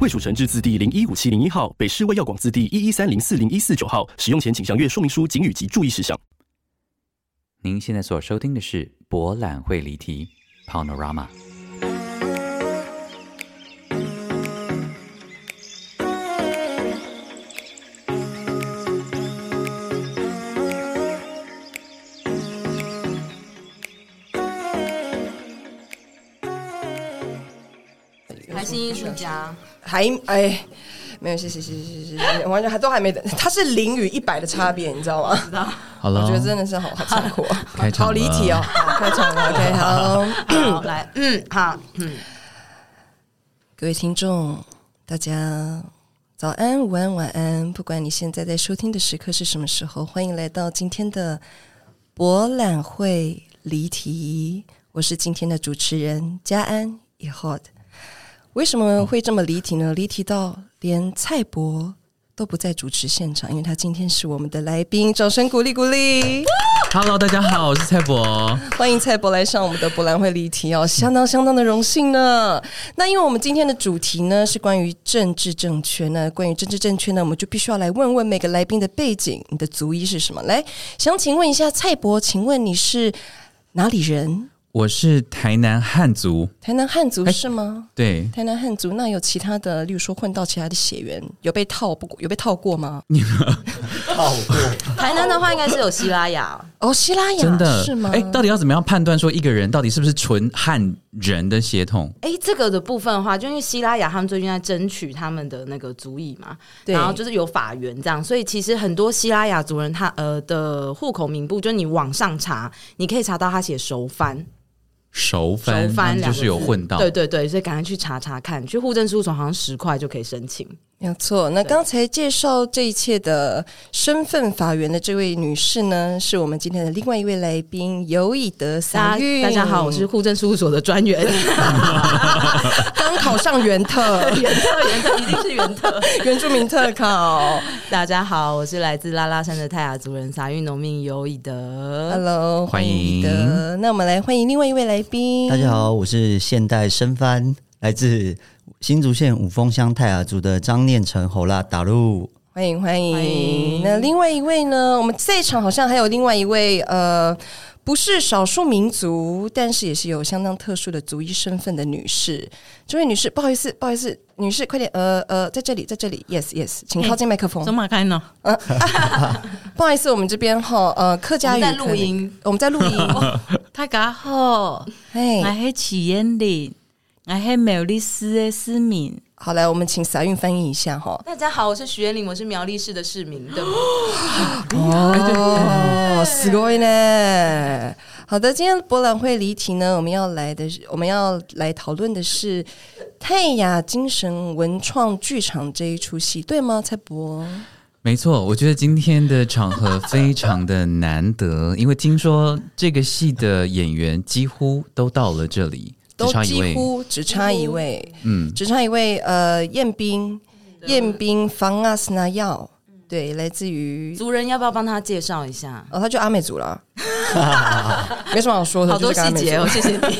卫署成字字第015701号，北市卫药广字第113040149号。使用前请详阅说明书、警语及注意事项。您现在所收听的是博览会离题 Panorama。 还是艺术家。没有，是，完全都还没等，它是0与100的差别，你知道吗？知道。好了，我觉得真的是好辛苦啊，好离题哦，开场了 ，OK， 好，来，各位听众，大家早安、午安、晚安，不管你现在在收听的时刻是什么时候，欢迎来到今天的博览会离题，我是今天的主持人嘉安以后。为什么会这么离题呢？离题到连蔡博都不在主持现场，因为他今天是我们的来宾，掌声鼓励鼓励。Hello， 大家好，我是蔡博，欢迎蔡博来上我们的博览会离题哦，相当的荣幸呢。那因为我们今天的主题呢是关于政治正确呢，关于政治正确呢，我们就必须要来问问每个来宾的背景，你的族裔是什么？来，想请问一下蔡博，请问你是哪里人？我是台南汉族。台南汉族是吗？对，台南汉族。那有其他的，例如说混到其他的血缘，有被套过吗？套过。台南的话应该是有西拉雅哦，西拉雅真的是吗？到底要怎么样判断说一个人到底是不是纯汉人的血统？这个的部分的话，就因为西拉雅他们最近在争取他们的那个族裔嘛，然后就是有法源这样，所以其实很多西拉雅族人他的户口名簿，就是你往上查，你可以查到他写熟番就是有混到，对对对，所以赶快去查查看，去户政事务所好像10块就可以申请。没错，那刚才介绍这一切的身份法源的这位女士呢，是我们今天的另外一位来宾尤以德撒韵。大家好，我是户政事务所的专员，刚考上原特，一定是原特，原住民特考。大家好，我是来自拉拉山的泰雅族人撒韵农民尤以德。Hello， 欢迎。那我们来欢迎另外一位来宾。大家好，我是现代生番，来自新竹县五峰乡泰雅族的张念成侯拉达路，欢迎欢迎。那另外一位呢，我们这一场好像还有另外一位不是少数民族，但是也是有相当特殊的族裔身份的女士。这位女士，不好意思，女士快点，在这里 ，yes， 请靠近麦克风。怎么开呢？不好意思，我们这边哈，客家语在录音，我们在录音。大家好，我是齐彦霖，我是苗栗市的市民。好，来我们请撒韵翻译一下哈。大家好，我是徐彦霖，我是苗栗市的市民，对不对？哦，すごいね。好的，今天博览会离题呢，我们要来讨论的是泰雅精神文创剧场这一出戏，对吗？蔡博。没错，我觉得今天的场合非常的难得，因为听说这个戏的演员几乎都到了这里。都几乎只差一位，彦斌方阿斯那耀，对，来自于族人，要不要帮他介绍一下？哦，他就阿美族了，没什么好说的，好多细节哦，谢谢你。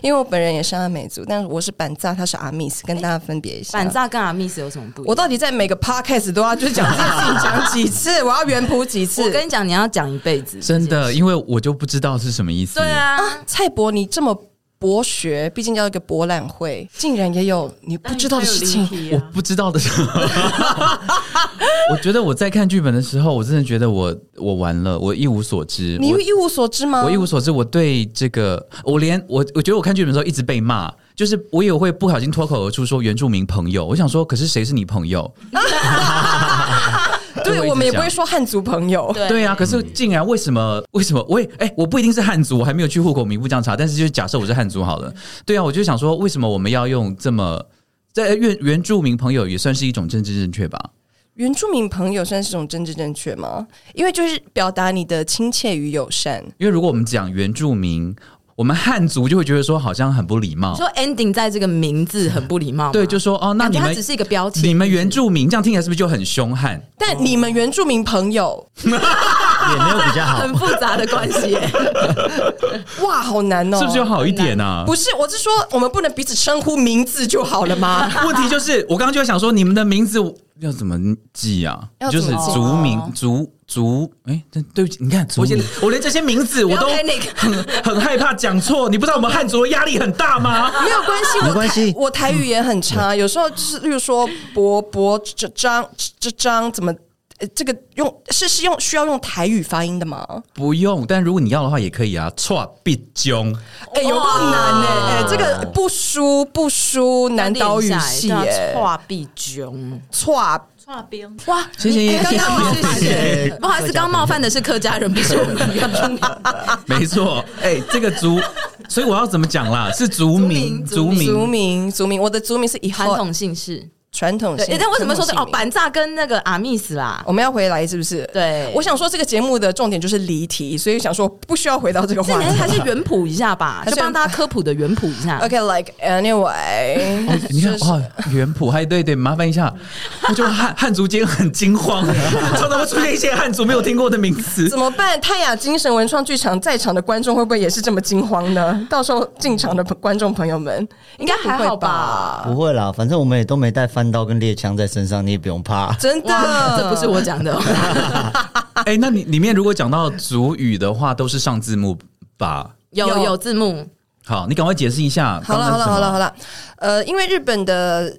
因为我本人也是阿美族，但是我是板扎，他是阿密斯，跟大家分别一下。板扎跟阿密斯有什么不一样？我到底在每个 podcast 都要就讲这件事情讲几次？我要原谱几次？我跟你讲，你要讲一辈子，真的，因为我就不知道是什么意思。对啊，蔡博，你这么。博学，毕竟叫一个博览会，竟然也有你不知道的事情，啊，我不知道的事情。我觉得我在看剧本的时候，我真的觉得我完了，我一无所知。你一无所知吗？我一无所知，我对这个，我连我觉得我看剧本的时候一直被骂。就是我也会不小心脱口而出说原住民朋友，我想说，可是谁是你朋友？对，我们也不会说汉族朋友。对啊，可是竟然为什么我也我不一定是汉族，我还没有去户口名簿这样查，但是就假设我是汉族好了。对啊，我就想说，为什么我们要用这么在原住民朋友也算是一种政治正确吧？原住民朋友算是种政治正确吗？因为就是表达你的亲切与友善。因为如果我们讲原住民，我们汉族就会觉得说好像很不礼貌，说 ending 在这个名字很不礼貌。对，就说哦，那你们只是一个标签，你们原住民这样听起来是不是就很凶悍？但你们原住民朋友也没有比较好，很复杂的关系耶。哇，好难哦，是不是就好一点啊？不是，我是说我们不能彼此称呼名字就好了吗？问题就是我刚刚就想说，你们的名字要怎么记啊？就是族名族哎，对不起，你看我连这些名字我都很害怕讲错。你不知道我们汉族的压力很大吗？没有关系，我台语也很差，有时候就是例如说伯这张怎么这个用是用需要用台语发音的吗？不用，但如果你要的话也可以啊。错必中，哎，有够难哎，这个不输南岛语系哎。错必中，错。哇！谢谢，不好意思，刚冒犯的是客家人，不是我们。没错，哎，这个族，所以我要怎么讲啦？是族名，我的族名是以传统姓氏，传统姓。但为什么说是哦？板扎跟那个阿密斯啦，我们要回来是不是？对，我想说这个节目的重点就是离题，所以想说不需要回到这个话题，还是原谱一下吧，就帮大家科普的原谱一下。OK，like anyway，你看哦，原谱，还对，麻烦一下。我就汉族间很惊慌，常常会出现一些汉族没有听过的名词，怎么办？泰雅精神文创剧场在场的观众会不会也是这么惊慌呢？到时候进场的观众朋友们应该还好吧？不会啦，反正我们也都没带翻刀跟猎枪在身上，你也不用怕。真的，这不是我讲的。哎，那你里面如果讲到族语的话，都是上字幕吧？有字幕。好，你赶快解释一下。好了，因为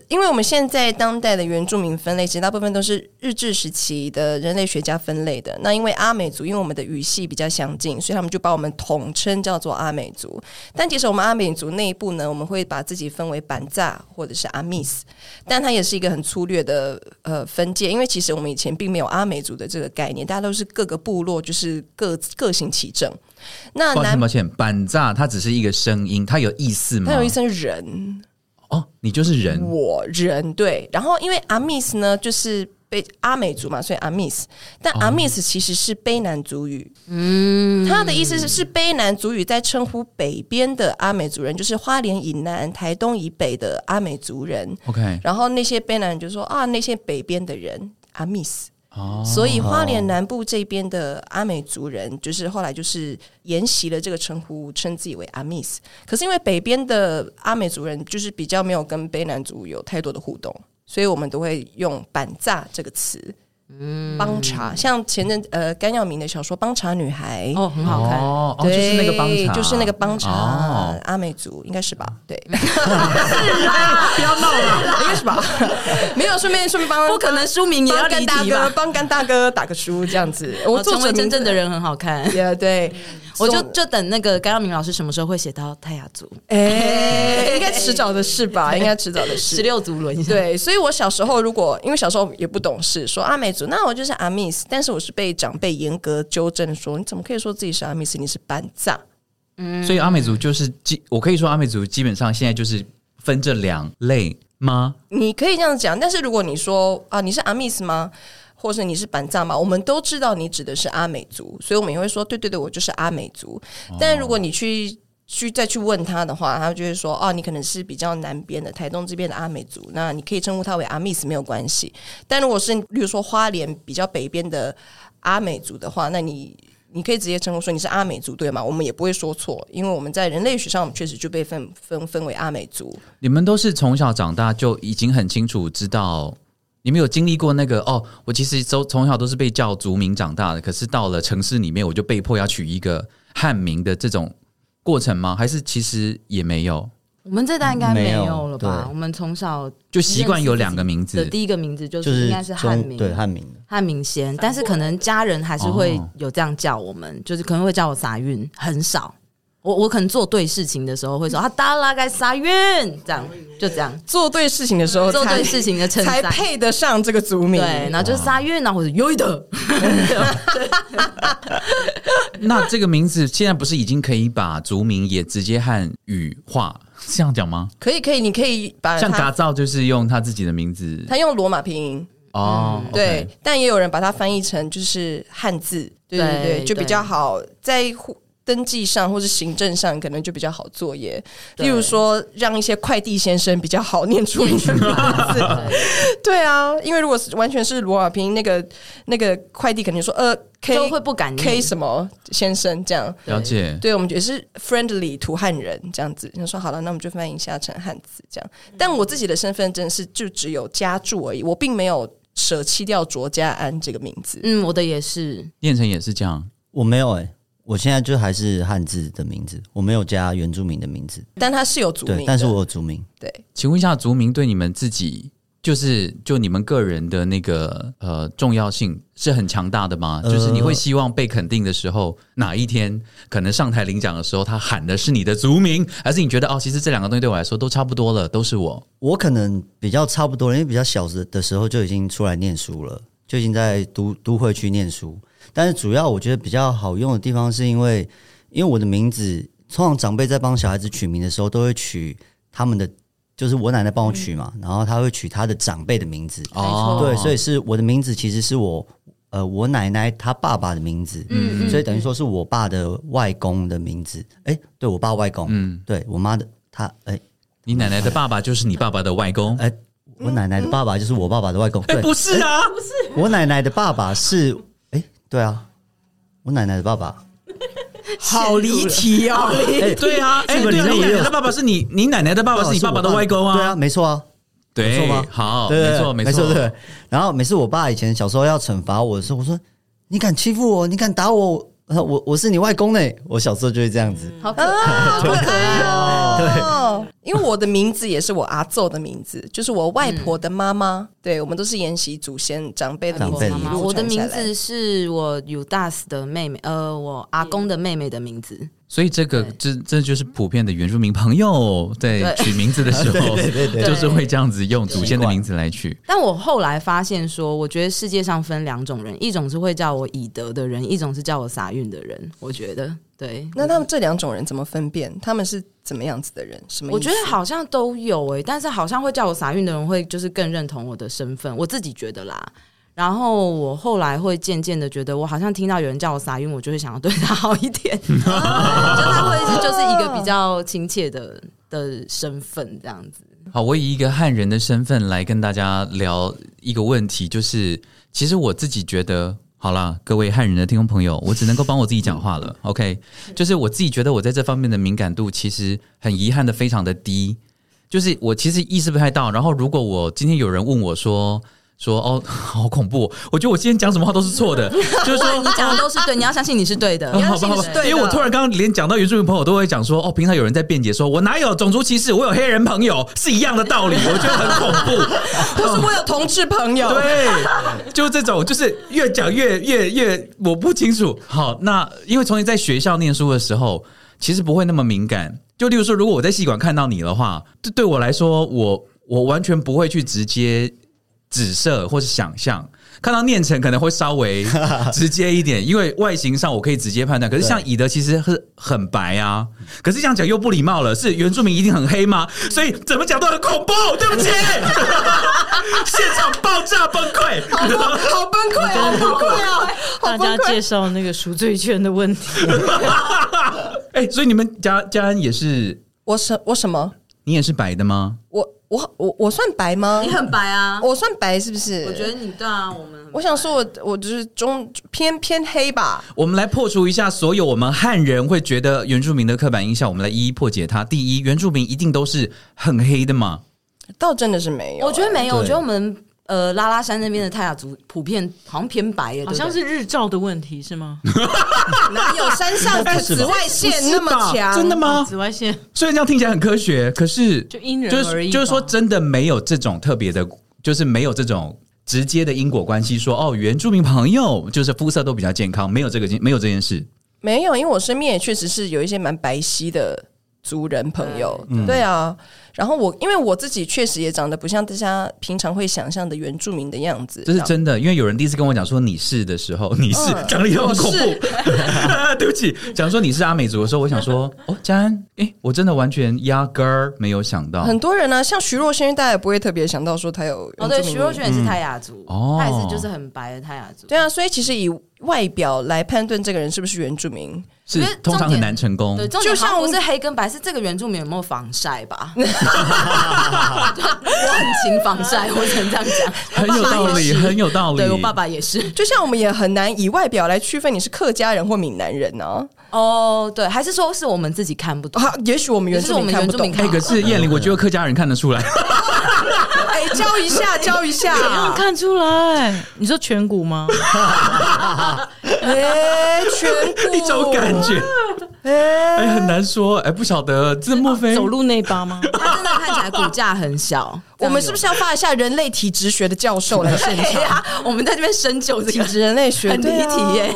因为我们现在当代的原住民分类，其实大部分都是日治时期的人类学家分类的。那因为阿美族，因为我们的语系比较相近，所以他们就把我们统称叫做阿美族。但其实我们阿美族内部呢，我们会把自己分为板扎或者是阿密斯，但它也是一个很粗略的分界，因为其实我们以前并没有阿美族的这个概念，大家都是各个部落就是各行其政。那抱歉，板扎它只是一个声音，它有意思吗？它有意思是人哦，你就是人，我人对。然后因为阿密斯呢，就是被阿美族嘛，所以阿密斯。但阿密斯其实是卑南族语，嗯，它的意思是卑南族语在称呼北边的阿美族人，就是花莲以南、台东以北的阿美族人。OK， 然后那些卑南人就说啊，那些北边的人阿密斯。Oh， 所以花莲南部这边的阿美族人就是后来就是沿袭了这个称呼，称自己为阿密斯。可是因为北边的阿美族人就是比较没有跟卑南族有太多的互动，所以我们都会用板扎这个词。邦茶，像前阵甘耀明的小说《邦茶女孩》哦，很好看，对，就是那个邦茶，阿美族应该是吧？对，是啊，不要闹了，应该是吧？没有，顺便帮，不可能书名也要离题吧？帮甘大哥打个书这样子，我成为真正的人很好看，对。我就等那个甘耀明老师什么时候会写到泰雅族，应该迟早的事吧，应该迟早的事。16族轮对，所以我小时候如果因为小时候也不懂事，说阿美族，那我就是阿密斯，但是我是被长辈严格纠正说，你怎么可以说自己是阿密斯？你是班长。所以阿美族就是，我可以说阿美族基本上现在就是分这两类吗？你可以这样讲，但是如果你说啊，你是阿密斯吗？或是你是板扎嘛，我们都知道你指的是阿美族，所以我们也会说对，我就是阿美族。但如果你再去问他的话，他就会说你可能是比较南边的台东这边的阿美族，那你可以称呼他为阿密斯没有关系。但如果是例如说花莲比较北边的阿美族的话，那你可以直接称呼说你是阿美族，对吗？我们也不会说错，因为我们在人类学上我们确实就被分为阿美族。你们都是从小长大就已经很清楚知道，你们有经历过那个我其实从小都是被叫族名长大的，可是到了城市里面我就被迫要取一个汉名的这种过程吗？还是其实也没有？我们这代应该没有了吧？我们从小就习惯有两个名字，第一个名字就是应该是汉名，对，汉名先，但是可能家人还是会有这样叫我们，就是可能会叫我撒运，很少。我可能做对事情的时候会说大拉该撒运，这样就这样做对事情的时候，做对事情的称赞才配得上这个族名，对，然后就是撒运啊，或者优的。那这个名字现在不是已经可以把族名也直接汉语化？这样讲吗？可以，你可以把像嘎造就是用他自己的名字，他用罗马拼音。哦，对， okay， 但也有人把它翻译成就是汉字，对对 对， 对，就比较好在登记上或是行政上可能就比较好作业，例如说让一些快递先生比较好念出一个名字对啊，因为如果完全是罗马拼音，那个快递肯定说K 就会不敢念 K 什么先生这样，了解，对，我们也是 friendly 土汉人这样子，就说好了，那我们就翻译一下成汉字这样。但我自己的身份证是就只有家住而已，我并没有舍弃掉卓家安这个名字。嗯，我的也是，念成也是这样，我没有我现在就还是汉字的名字，我没有加原住民的名字，但它是有族名的，对，但是我有族名。对，请问一下，族名对你们自己，就你们个人的那个重要性是很强大的吗？就是你会希望被肯定的时候，哪一天可能上台领奖的时候，他喊的是你的族名，还是你觉得哦，其实这两个东西对我来说都差不多了，都是我。我可能比较差不多了，因为比较小的时候就已经出来念书了，就已经在都会区念书。但是主要我觉得比较好用的地方是因为我的名字通常长辈在帮小孩子取名的时候都会取他们的，就是我奶奶帮我取嘛，然后他会取他的长辈的名字，哦，对，所以是我的名字其实是我奶奶她爸爸的名字，嗯，所以等于说是我爸的外公的名字，哎，对，我爸外公，嗯，对，我妈的她，哎，你奶奶的爸爸就是你爸爸的外公，哎，我奶奶的爸爸就是我爸爸的外公，哎，不是啊，不是，我奶奶的爸爸是。对啊，我奶奶的爸爸好离奇哦，欸，对啊，欸，对啊，你奶奶的爸爸是你奶奶的爸爸是你爸爸的外公啊，对啊，没错啊，对，没错吗？好，对，没错，没错，对。然后每次我爸以前小时候要惩罚我的时候，我说你敢欺负我，你敢打我，我是你外公呢，我小时候就会这样子，好可爱，好可爱哦。对，因为我的名字也是我阿祖的名字，就是我外婆的妈妈，对，我们都是沿袭祖先长辈的名字。我的名字是我 Udas 的妹妹，我阿公的妹妹的名字。所以这就是普遍的原住民朋友在取名字的时候就是会这样子用祖先的名字来取。但我后来发现说，我觉得世界上分两种人，一种是会叫我以德的人，一种是叫我撒运的人，我觉得。对，那他们这两种人怎么分辨？他们是怎么样子的人？什么意思？我觉得好像都有欸，但是好像会叫我撒运的人会就是更认同我的身份，我自己觉得啦。然后我后来会渐渐的觉得，我好像听到有人叫我撒运，我就会想要对他好一点，就他会就是一个比较亲切的身份这样子。好，我以一个汉人的身份来跟大家聊一个问题，就是其实我自己觉得，好啦，各位汉人的听众朋友，我只能够帮我自己讲话了OK， 就是我自己觉得我在这方面的敏感度其实很遗憾的非常的低，就是我其实意识不太到。然后如果我今天有人问我说哦，好恐怖，哦！我觉得我今天讲什么话都是错的，就是说你讲的都是对，你要相信你是对的，你要相信你是对的。因为我突然刚刚连讲到原住民朋友，都会讲说哦，平常有人在辩解说，我哪有种族歧视，我有黑人朋友是一样的道理，我觉得很恐怖。或是我有同志朋友，对，就这种，就是越讲越我不清楚。好，那因为从前在学校念书的时候，其实不会那么敏感。就例如说，如果我在戏馆看到你的话，对我来说，我完全不会去直接指涉或是想象，看到念成可能会稍微直接一点因为外形上我可以直接判断，可是像以德其实是很白啊，可是这样讲又不礼貌了，是原住民一定很黑吗？所以怎么讲都很恐怖，对不起现场爆炸崩溃好崩溃啊，好崩溃啊，大家介绍那个赎罪券的问题哎、欸，所以你们家安也是我什么？你也是白的吗？我算白吗？你很白啊，我算白是不是？我觉得你对啊，我想说我就是偏黑吧。我们来破除一下所有我们汉人会觉得原住民的刻板印象，我们来一一破解它。第一，原住民一定都是很黑的吗？倒真的是没有，我觉得没有，我觉得我们拉拉山那边的泰雅族普遍好像偏白耶，好像是日照的问题是吗？哪有山上紫外线那么强？真的吗？紫外线虽然这样听起来很科学，可是就因人而异，就是说真的没有这种特别的，就是没有这种直接的因果关系，说哦，原住民朋友就是肤色都比较健康，没有这件事，没有，因为我身边也确实是有一些蛮白皙的族人朋友，对啊。然后我因为我自己确实也长得不像大家平常会想象的原住民的样子，这是真的。因为有人第一次跟我讲说你是的时候，你是讲得也很恐怖对不起，讲说你是阿美族的时候，我想说哦，佳安，我真的完全压根儿没有想到。很多人啊，像徐若瑄，大家也不会特别想到说她有原住民。对，徐若瑄也是泰雅族，她也是就是很白的泰雅族。对啊，所以其实以外表来判断这个人是不是原住民，是通常很难成功。对，就像不是黑跟白，是这个原住民有没有防晒吧？我很勤防晒，我只能这样讲。很有道理，很有道理。对，我爸爸也是。就像我们也很难以外表来区分你是客家人或闽南人啊。哦，对，还是说是我们自己看不懂？也许我们原住民看不懂。可是燕玲，我觉得客家人看得出来。教一下，教一下，能看出来？你说颧骨吗？颧骨一种感觉，很难说，不晓得，这莫非走路内八吗？他真的看起来骨架很小。我们是不是要发一下人类体质学的教授来现场？我们在这边深究体质人类学，很离题耶。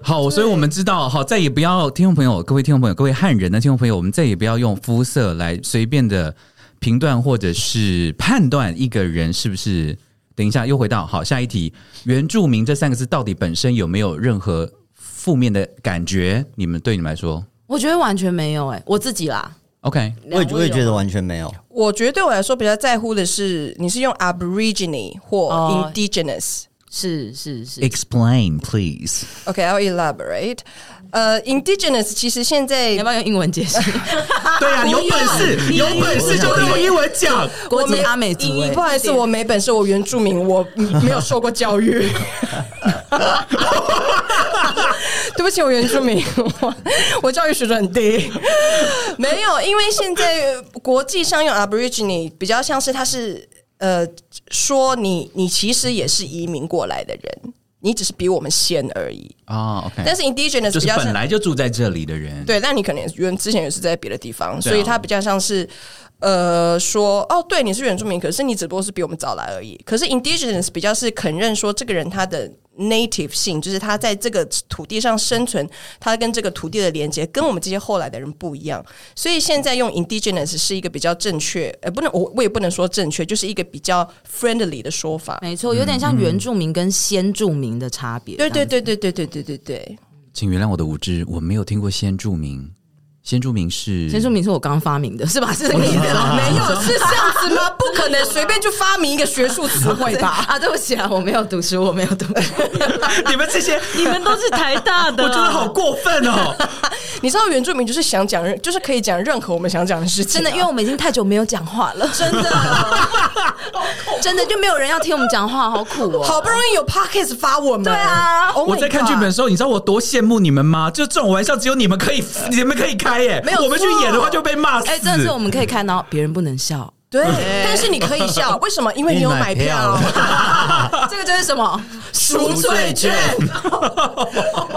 好，所以我们知道，好，再也不要听众朋友，各位听众朋友，各位汉人的听众朋友，我们再也不要用肤色来随便的评断或者是判断一个人是不是。等一下又回到好下一题，原住民这三个字到底本身有没有任何负面的感觉？你们对你们来说，我觉得完全没有我自己啦。OK， 我也觉得完全没有。我觉得对我来说比较在乎的是，你是用 Aborigine 或 Indigenous。是 Explain please. OK, I'll elaborate. Indigenous 其实现在要不要用英文解释？对啊，有本事就用英文讲。国籍阿美族，不好意思，我没本事，我原住民，我没有受过教育。对不起，我原住民，我教育水准很低。没有，因为现在国际上用 Aborigine 比较像是它是。说你其实也是移民过来的人，你只是比我们先而已啊。OK， 但是 Indigenous 就是本来就住在这里的人，对，但你可能之前也是在别的地方，所以它比较像是说哦，对，你是原住民，可是你只不过是比我们早来而已。可是 Indigenous 比较是肯认说这个人他的 native 性，就是他在这个土地上生存，他跟这个土地的连接跟我们这些后来的人不一样。所以现在用 Indigenous 是一个比较正确，不能我也不能说正确，就是一个比较 friendly 的说法。没错，有点像原住民跟先住民的差别。对。请原谅我的无知，我没有听过先住民。先住民是我刚发明的，是吧？是这个意思吗？没有，是这样子吗？不可能随便就发明一个学术词汇吧？啊，对不起啊，我没有读书。你们这些，你们都是台大的，我觉得好过分哦！你知道原住民就是想讲，就是可以讲任何我们想讲的事情，真的，因为我们已经太久没有讲话了，真的，真的就没有人要听我们讲话，好苦哦！好不容易有 podcast 发我们，对啊，我在看剧本的时候，你知道我多羡慕你们吗？就这种玩笑只有你们可以看。没有，我们去演的话就被骂死。真的是我们可以看到别人不能笑，对，但是你可以笑，为什么？因为你有买票。这个就是什么赎罪券。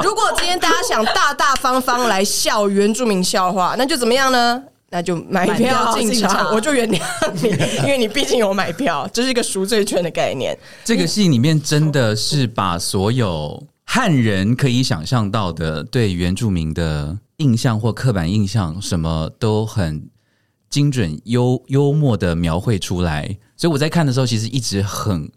如果今天大家想大大方方来笑原住民笑话，那就怎么样呢？那就买票进场，我就原谅你，因为你毕竟有买票，这是一个赎罪券的概念。这个戏里面真的是把所有汉人可以想象到的对原住民的印象或刻板印象什么都很精准 幽默的描绘出来，所以我在看的时候其实一直很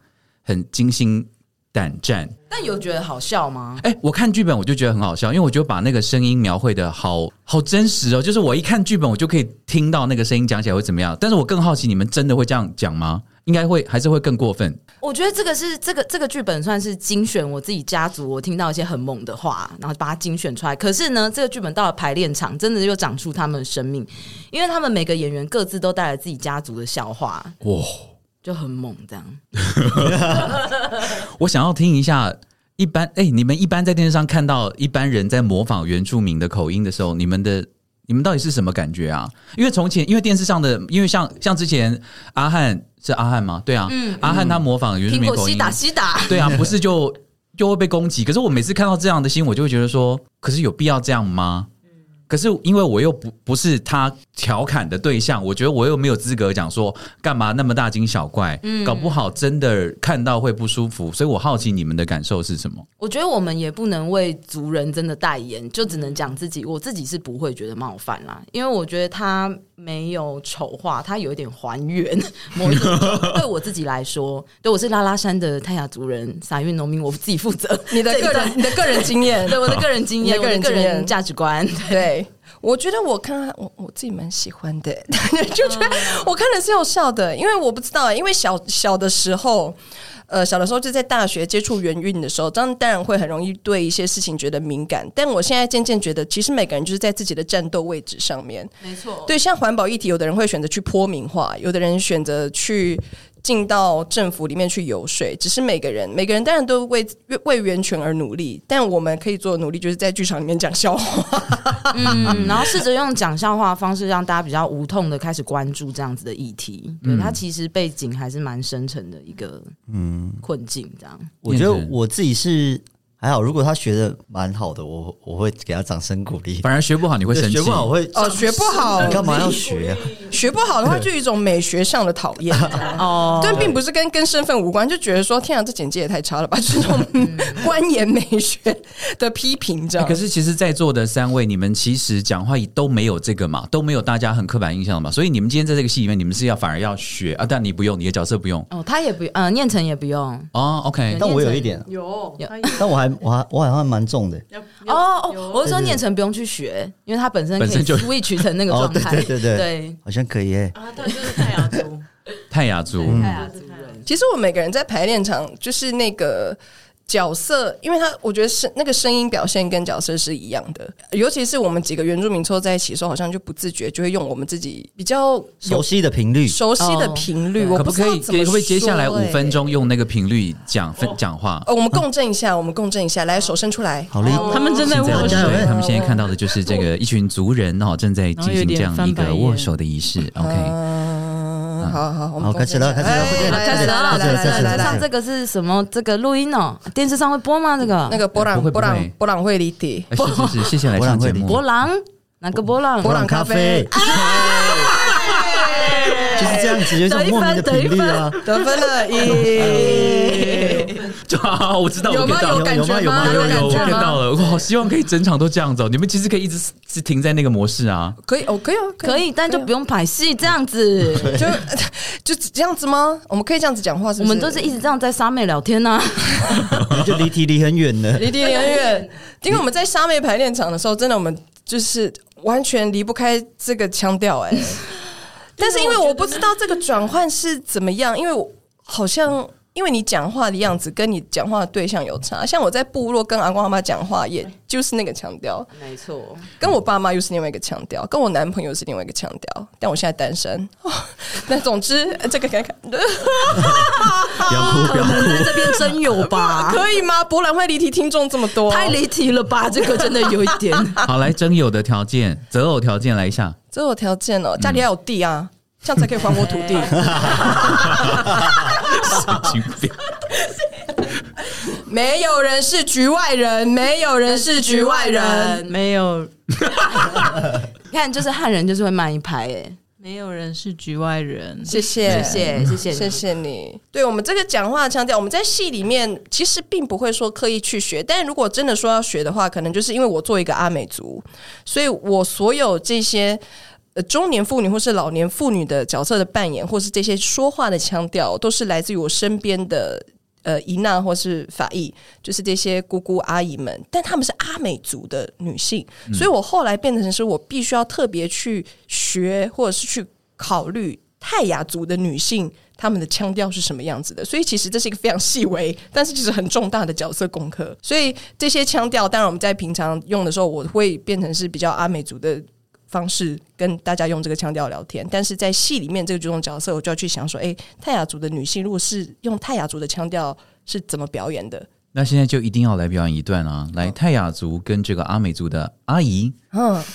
惊心胆战。但有觉得好笑吗？我看剧本我就觉得很好笑，因为我就把那个声音描绘的好真实哦，就是我一看剧本我就可以听到那个声音讲起来会怎么样。但是我更好奇，你们真的会这样讲吗？应该会，还是会更过分？我觉得这个是这个剧本算是精选我自己家族，我听到一些很猛的话，然后把它精选出来。可是呢，这个剧本到了排练场，真的又长出他们的生命，因为他们每个演员各自都带来自己家族的笑话，哇，就很猛这样。我想要听一下，一般你们一般在电视上看到一般人在模仿原住民的口音的时候，你们到底是什么感觉啊？因为从前，因为电视上的，因为像之前阿翰是阿翰吗？对啊，阿翰他模仿原住民口音，西打，对啊，不是就会被攻击。可是我每次看到这样的新闻，我就会觉得说，可是有必要这样吗？可是因为我又不是他调侃的对象，我觉得我又没有资格讲说干嘛那么大惊小怪，搞不好真的看到会不舒服，所以我好奇你们的感受是什么。我觉得我们也不能为族人真的代言，就只能讲自己，我自己是不会觉得冒犯啦，因为我觉得他没有丑化，他有一点还原某一种对我自己来说，对，我是拉拉山的泰雅族人，撒运农民，我自己负责。你的个人经验，对，我的个人经验，我的个人价值观，对。我觉得我看 我自己蛮喜欢的，就觉得我看的是有笑的，因为我不知道，因为小的时候，就在大学接触元运的时候，当然会很容易对一些事情觉得敏感，但我现在渐渐觉得，其实每个人就是在自己的战斗位置上面，没错。对，像环保议题，有的人会选择去泼民化，有的人选择去进到政府里面去游说，只是每个人当然都为源泉而努力，但我们可以做的努力就是在剧场里面讲笑话，然后试着用讲笑话的方式让大家比较无痛的开始关注这样子的议题。对，它其实背景还是蛮深沉的一个困境这样。我觉得我自己是还好，如果他学的蛮好的，我会给他掌声鼓励。反而学不好你会生气，学不好我会学不好你干嘛要学啊？学不好的话就有一种美学上的讨厌哦，但并不是跟身份无关，就觉得说天啊，这简介也太差了吧，这种官言美学的批评这样。可是其实，在座的三位，你们其实讲话也都没有这个嘛，都没有大家很刻板印象嘛，所以你们今天在这个戏里面，你们是要反而要学啊，但你不用，你的角色不用哦，他也不念成也不用哦 ，OK， 但我有一点有，但我好像蛮重的哦，我是说念成不用去学，因为他本身可以 switch 成那个状态，哦，对，好像可以耶，啊，对，就是泰雅族人。其实我每个人在排练场就是那个角色，因为他我觉得是那个声音表现跟角色是一样的，尤其是我们几个原住民凑在一起的时候，好像就不自觉就会用我们自己比较熟悉的频率、哦，我不知道怎么说，可不可以接下来5分钟用那个频率讲话，我们共振一下，来，手伸出来，好嘞，他们正在握手，他们现在看到的就是这个一群族人，正在进行这样一个握手的仪式， OK，好，我们开始了。上这个是什么？这个录音哦，电视上会播吗？这个波浪会离题。是，谢谢来上节目。波浪咖啡。就是这样子，有一种莫名的频率啊，得分了，好，我知道，我 get 到了，有感觉吗？我 get 到了，我好希望可以整场都这样子哦。你们其实可以一直停在那个模式啊，可以，但就不用排戏这样子，就这样子吗？我们可以这样子讲话是不是？我们都是一直这样在沙妹聊天啊，就离题离很远，因为我们在沙妹排练场的时候，真的我们就是完全离不开这个腔调哎。但是因为我不知道这个转换是怎么样，因为我好像因为你讲话的样子跟你讲话的对象有差，像我在部落跟阿公阿妈讲话，也就是那个腔调，没错，跟我爸妈又是另外一个腔调，跟我男朋友是另外一个腔调，但我现在单身，那总之这个不要哭，可能在这边真有吧？可以吗？博览会离题听众这么多，太离题了吧？这个真的有一点。好，来真有的条件，择偶条件来一下，择偶条件哦，家里要有地啊。这样才可以还我土地。神经病！没有人是局外人，没有。你看，就是汉人就是会慢一拍哎。没有人是局外人，谢谢你。对，我们这个讲话腔调，我们在戏里面其实并不会说刻意去学，但如果真的说要学的话，可能就是因为我做一个阿美族，所以我所有这些。中年妇女或是老年妇女的角色的扮演，或是这些说话的腔调，都是来自于我身边的姨娜或是法裔，就是这些姑姑阿姨们，但她们是阿美族的女性，所以我后来变成是我必须要特别去学，或者是去考虑泰雅族的女性他们的腔调是什么样子的，所以其实这是一个非常细微但是其实很重大的角色功课，所以这些腔调当然我们在平常用的时候，我会变成是比较阿美族的方式跟大家用这个腔调聊天，但是在戏里面这个剧中角色，我就要去想说，泰雅族的女性如果是用泰雅族的腔调是怎么表演的？那现在就一定要来表演一段啊！来，泰雅族跟这个阿美族的阿姨，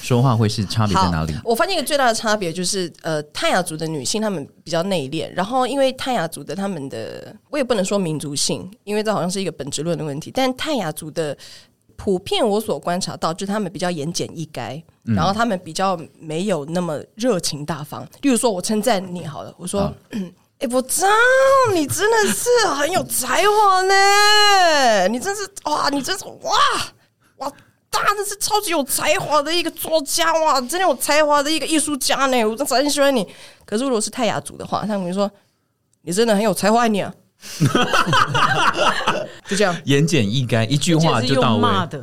说话会是差别在哪里？我发现一个最大的差别就是，泰雅族的女性她们比较内敛，然后因为泰雅族的她们的，我也不能说民族性，因为这好像是一个本质论的问题，但泰雅族的普遍我所观察到，就是他们比较言简意赅，然后他们比较没有那么热情大方。例如说我称赞你好了，我说哎，伯章，你真的是很有才华呢！你真是哇，你真是哇哇，大真是超级有才华的一个作家哇，真的有才华的一个艺术家呢！我真的很喜欢你。可是如果是泰雅族的话，他们说你真的很有才华你啊，就这样言简意赅，一句话就到位，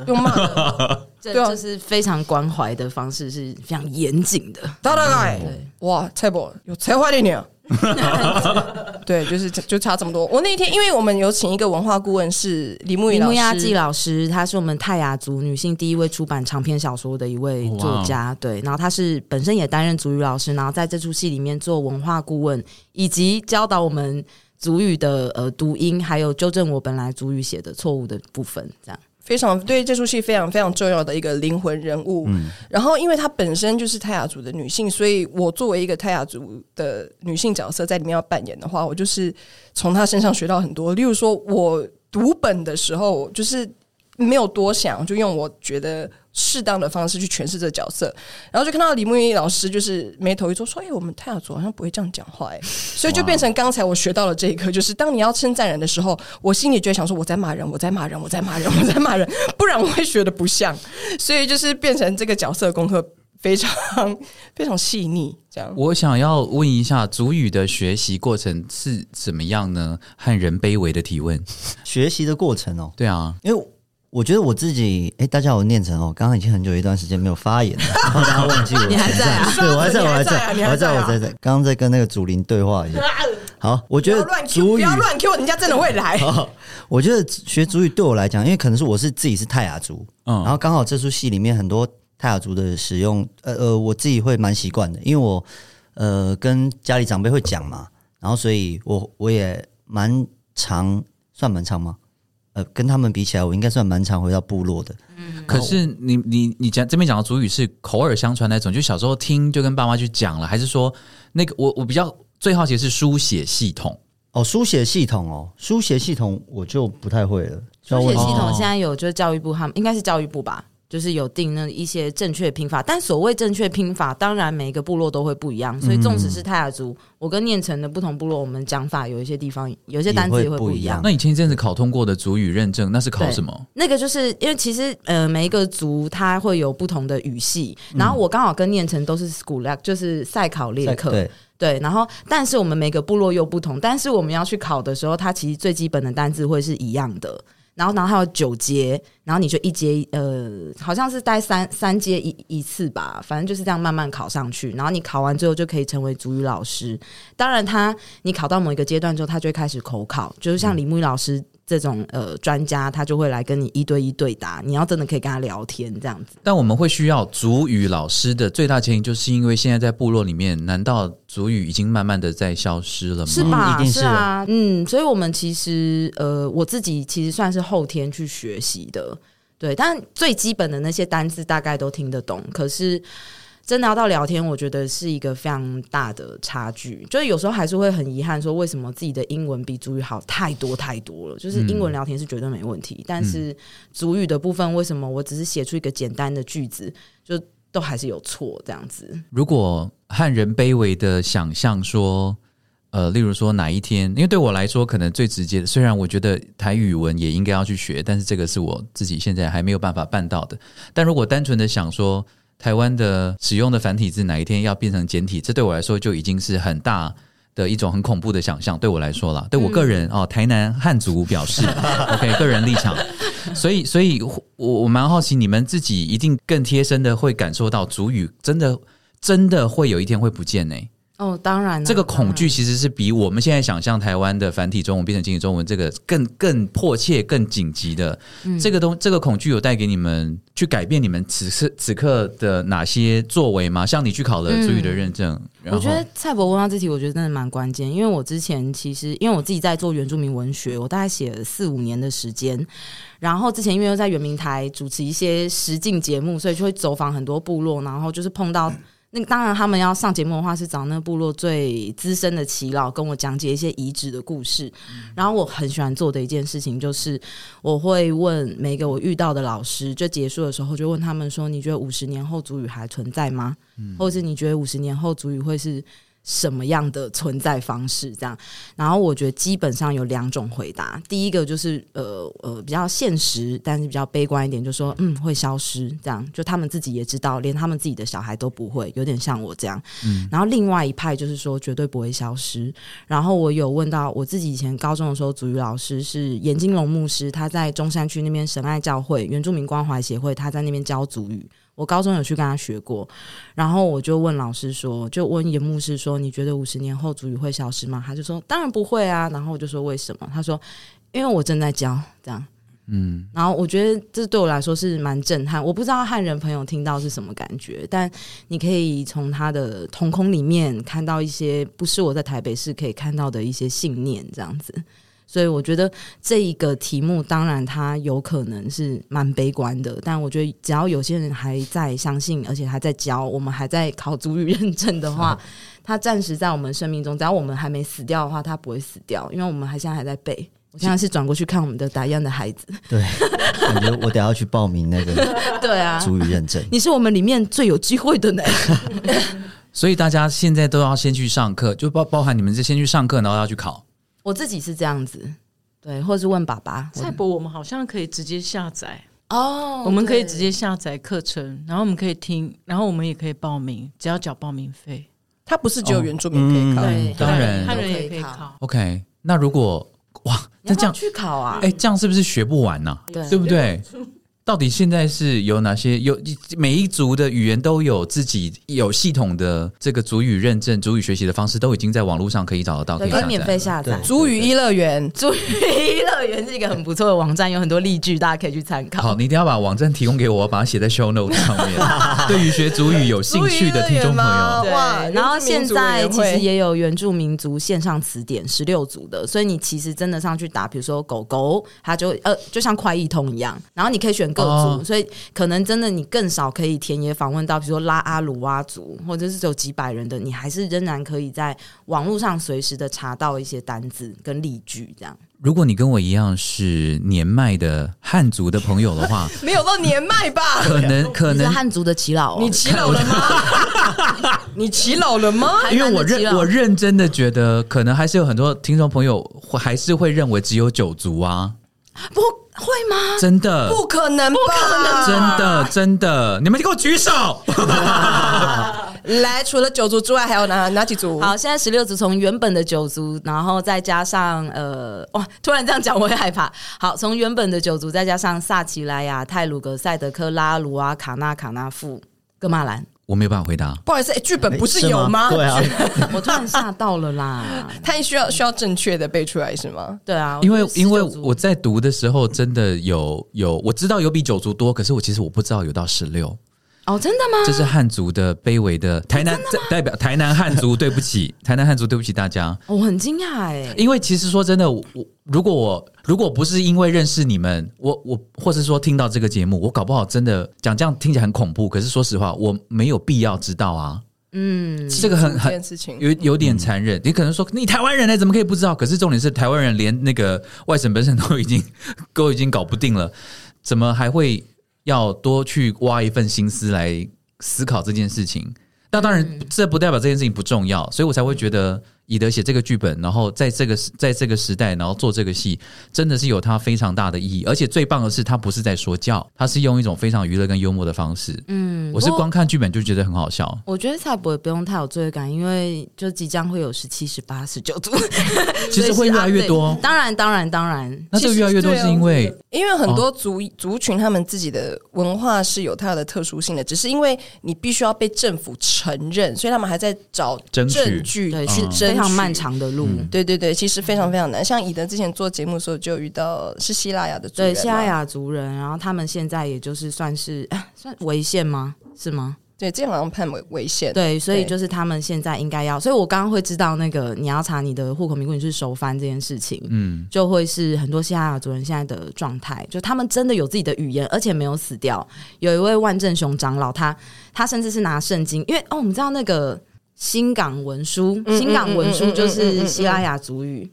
用骂的，这就是非常关怀的方式，是非常严谨的。当然，哇，蔡伯有才华的你啊！对，就差这么多。我那天因为我们有请一个文化顾问是李牧宜亚纪老师，她是我们泰雅族女性第一位出版长篇小说的一位作家，对，然后她是本身也担任族语老师，然后在这出戏里面做文化顾问，以及教导我们族语的读音，还有纠正我本来族语写的错误的部分，这样。非常对这出戏非常非常重要的一个灵魂人物，然后因为她本身就是泰雅族的女性，所以我作为一个泰雅族的女性角色在里面要扮演的话，我就是从她身上学到很多。例如说我读本的时候就是没有多想，就用我觉得适当的方式去诠释这角色，然后就看到李牧宜老师就是眉头一皱说我们泰雅族好像不会这样讲话所以就变成刚才我学到了这个，就是当你要称赞人的时候，我心里就会想说我在骂人，不然我会学得不像，所以就是变成这个角色功课非常非常细腻。这样我想要问一下，族语的学习过程是怎么样呢？和人卑微的提问学习的过程对啊，因为我觉得我自己大家有念成刚刚已经很久一段时间没有发言了，然后大家忘记我存在。你还在啊？对，我还在。刚刚在跟那个祖林对话一下。好，我觉得族语不要乱 Q， 人家真的会来。我觉得学族语对我来讲，因为可能是我自己是泰雅族，然后刚好这出戏里面很多泰雅族的使用，我自己会蛮习惯的，因为我跟家里长辈会讲嘛，然后所以我也蛮长，算蛮长吗？跟他们比起来，我应该算蛮常回到部落的。可是你这边讲的族语是口耳相传那种，就小时候听就跟爸妈去讲了，还是说那个我比较最好奇的是书写系统书写系统我就不太会了。书写系统现在有就是教育部他们应该是教育部吧，就是有定那一些正确拼法，但所谓正确拼法，当然每一个部落都会不一样，所以纵使是泰雅族，我跟念成的不同部落，我们讲法有一些地方，有一些单字也会不一样。那你前一阵子考通过的族语认证，那是考什么？那个就是因为其实每一个族它会有不同的语系，然后我刚好跟念成都是 school， 就是赛考列课。对，然后但是我们每个部落又不同，但是我们要去考的时候，它其实最基本的单字会是一样的。然后还有9阶，然后你就一阶好像是待三阶一次吧，反正就是这样慢慢考上去，然后你考完最后就可以成为族语老师。当然你考到某一个阶段之后，他就会开始口考，就是像李牧宜老师这种专家，他就会来跟你一对一对答，你要真的可以跟他聊天这样子。但我们会需要族语老师的最大前提，就是因为现在在部落里面，难道族语已经慢慢的在消失了吗？是吧？一定是啊，所以我们其实我自己其实算是后天去学习的，对，但最基本的那些单字大概都听得懂，可是真的要到聊天，我觉得是一个非常大的差距，就是有时候还是会很遗憾说为什么自己的英文比族语好太多太多了，就是英文聊天是绝对没问题，但是族语的部分为什么我只是写出一个简单的句子就都还是有错这样子。如果和人卑微的想象说例如说哪一天，因为对我来说可能最直接的，虽然我觉得台语文也应该要去学，但是这个是我自己现在还没有办法办到的，但如果单纯的想说台湾的使用的繁体字哪一天要变成简体，这对我来说就已经是很大的一种很恐怖的想象，对我来说啦，对我个人台南汉族表示OK 个人立场。所以我蛮好奇，你们自己一定更贴身的会感受到族语真的会有一天会不见当然这个恐惧其实是比我们现在想象台湾的繁体中文变成简体中文这个更迫切更紧急的，这个恐惧有带给你们去改变你们此刻的哪些作为吗？像你去考了族语的认证，我觉得蔡伯问到这题我觉得真的蛮关键，因为我之前其实因为我自己在做原住民文学，我大概写了4-5年的时间，然后之前因为又在原民台主持一些实境节目，所以就会走访很多部落，然后就是碰到那当然他们要上节目的话是找那部落最资深的耆老跟我讲解一些遗址的故事，然后我很喜欢做的一件事情就是我会问每个我遇到的老师，就结束的时候就问他们说你觉得50年后族语还存在吗，或者是你觉得50年后族语会是什么样的存在方式这样。然后我觉得基本上有2种回答，第一个就是比较现实但是比较悲观一点，就说会消失这样，就他们自己也知道连他们自己的小孩都不会，有点像我这样然后另外一派就是说绝对不会消失。然后我有问到我自己以前高中的时候族语老师是严金龙牧师，他在中山区那边神爱教会原住民关怀协会，他在那边教族语，我高中有去跟他学过。然后我就问老师说，就问严牧师说你觉得50年后族语会消失吗，他就说当然不会啊。然后我就说为什么，他说因为我正在教这样然后我觉得这对我来说是蛮震撼，我不知道汉人朋友听到是什么感觉，但你可以从他的瞳孔里面看到一些不是我在台北市可以看到的一些信念这样子。所以我觉得这一个题目当然它有可能是蛮悲观的，但我觉得只要有些人还在相信而且还在教我们还在考族语认证的话，它暂时在我们生命中只要我们还没死掉的话它不会死掉，因为我们还现在还在背。我现在是转过去看我们的打样的孩子，对，感觉我等一下要去报名那个对啊族语认证你是我们里面最有机会的呢所以大家现在都要先去上课，就包含你们是先去上课然后要去考，我自己是这样子，对，或是问爸爸。蔡博，我们好像可以直接下载哦，我们可以直接下载课程，然后我们可以听，然后我们也可以报名，只要缴报名费。他不是只有原住民可以考，对，当然汉人也可以考。OK， 那如果哇，那这样去考啊？哎，这样是不是学不完呢？对不对？到底现在是有哪些？有每一族的语言都有自己有系统的这个族语认证、族语学习的方式，都已经在网络上可以找得到，可以下载免费下载。族语一乐园，族语一乐园是一个很不错的网站，有很多例句，大家可以去参考。好，你一定要把网站提供给我，我把它写在 show note 上面。对于学族语有兴趣的听众朋友，哇！然后现在其实也有原住民族线上词典16族的，所以你其实真的上去打，比如说狗狗，它就像快译通一样，然后你可以选。哦、所以可能真的你更少可以田野访问到比如说拉阿鲁哇族或者是只有几百人的，你还是仍然可以在网络上随时的查到一些单字跟例句这样。如果你跟我一样是年迈的汉族的朋友的话没有到年迈吧可能你是汉族的耆老、哦、你耆老了吗你耆老了吗？因为我认真的觉得可能还是有很多听众朋友还是会认为只有9族啊，不会吗？真的不可能吧，不可能，真的你们给我举手来，除了9族之外还有哪几族？好，现在16族从原本的9族，然后再加上哇，突然这样讲我会害怕。好，从原本的9族再加上萨奇莱雅、泰鲁格、赛德克、拉鲁啊、卡纳富、噶玛兰。我没有办法回答，不好意思，剧本不是有吗？对啊，我突然吓到了啦！他需要正确的背出来是吗？对啊，因为我在读的时候真的有，我知道有比9族多，可是其实我不知道有到16。哦，真的吗？这是汉族的卑微的台南代表台南汉族，对不起，台南汉族，对不起大家。我很惊讶哎，因为其实说真的，如果不是因为认识你们，我或是说听到这个节目，我搞不好真的讲这样听起来很恐怖，可是说实话，我没有必要知道啊。这个很有点残忍。你可能说你台湾人呢，怎么可以不知道？可是重点是台湾人连那个外省本省都已经搞不定了，怎么还会？要多去挖一份心思来思考这件事情。那当然这不代表这件事情不重要，所以我才会觉得以德写这个剧本，然后在这个时代然后做这个戏，真的是有它非常大的意义。而且最棒的是它不是在说教，它是用一种非常娱乐跟幽默的方式。我是光看剧本就觉得很好笑。我觉得蔡博也不用太有罪恶感，因为就即将会有17、18、19族其实会越来越多。当然那这个越来越多是因为很多族群他们自己的文化是有它的特殊性的，只是因为你必须要被政府承认，所以他们还在找证据去争取，非常漫长的路。对，其实非常非常难。像以德之前做节目的时候就遇到是西拉雅的族人，对，西拉雅族人，然后他们现在也就是算违宪吗？是吗？对，这样好像判违宪。对，所以就是他们现在应该要，所以我刚刚会知道那个你要查你的户口名簿你是熟翻这件事情，嗯，就会是很多西班牙族人现在的状态，就他们真的有自己的语言，而且没有死掉。有一位万正雄长老，他甚至是拿圣经，因为哦，我们知道那个新港文书，新港文书就是西班牙族语。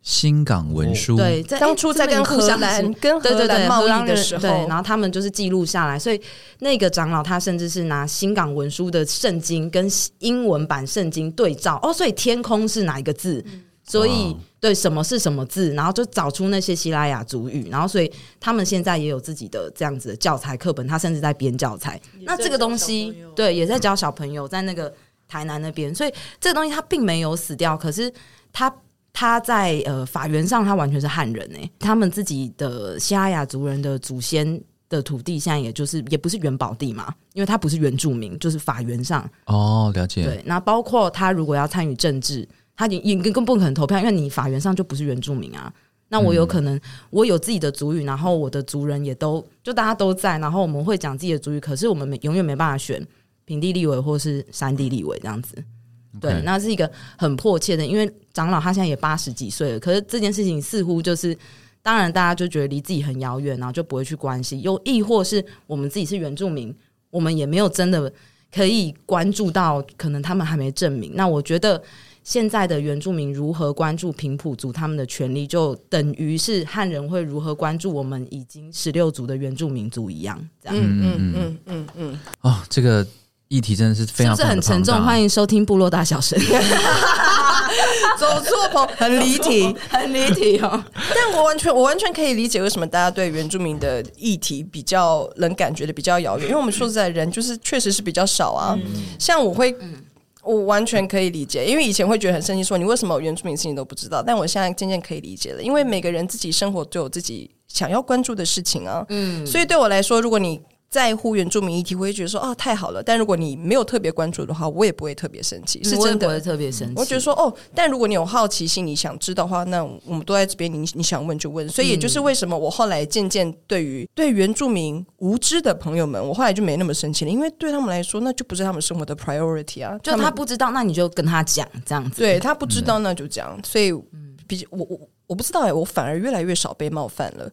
新港文书，哦，对，当初在跟荷兰贸易的时候，对，然后他们就是记录下来，所以那个长老他甚至是拿新港文书的圣经跟英文版圣经对照，哦，所以天空是哪一个字，所以对什么是什么字，然后就找出那些西拉雅族语，然后所以他们现在也有自己的这样子的教材课本，他甚至在编教材。那这个东西，对，也在教小朋友，在那个台南那边，所以这个东西他并没有死掉，可是他在法源上他完全是汉人，欸，他们自己的西拉雅族人的祖先的土地现在也不是元宝地嘛，因为他不是原住民，就是法源上。哦，了解。对，那包括他如果要参与政治，他也更不可能投票，因为你法源上就不是原住民啊。那我有可能，我有自己的族语，然后我的族人也都就大家都在，然后我们会讲自己的族语，可是我们永远没办法选平地立委或是山地立委这样子。对，那是一个很迫切的，因为长老他现在也80几岁了，可是这件事情似乎就是当然大家就觉得离自己很遥远，然后就不会去关心，又亦或是我们自己是原住民，我们也没有真的可以关注到，可能他们还没证明。那我觉得现在的原住民如何关注平埔族他们的权利，就等于是汉人会如何关注我们已经16族的原住民族一样，这样。哦，这个议题真的是非常庞大，是不是很沉重？欢迎收听部落大小声。走错棚，很离题，很离题哦。但我完全可以理解为什么大家对原住民的议题比较能感觉的比较遥远，因为我们说实在，人就是确实是比较少啊。像我完全可以理解，因为以前会觉得很生气，说你为什么原住民事情都不知道，但我现在渐渐可以理解了，因为每个人自己生活都有自己想要关注的事情啊。所以对我来说，如果你在乎原住民议题，我会觉得说，哦，太好了。但如果你没有特别关注的话，我也不会特别生气，是真的不会特别生气。我觉得说，哦，但如果你有好奇心，你想知道的话，那我们都在这边，你想问就问。所以也就是为什么我后来渐渐对原住民无知的朋友们，我后来就没那么生气了，因为对他们来说，那就不是他们生活的 priority 啊。就他不知道，那你就跟他讲这样子。对他不知道，那就这样。所以，我不知道，我反而越来越少被冒犯了。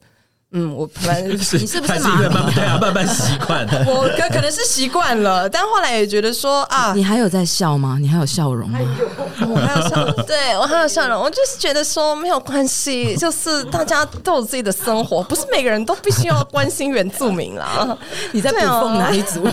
我你是不是麻痹？对啊，慢慢习惯。我可能是习惯了，但后来也觉得说啊，你还有在笑吗？你还有笑容吗？我还有笑容，对我还有笑容。我就是觉得说没有关系，就是大家都有自己的生活，不是每个人都必须要关心原住民啦。你在补奉哪一族？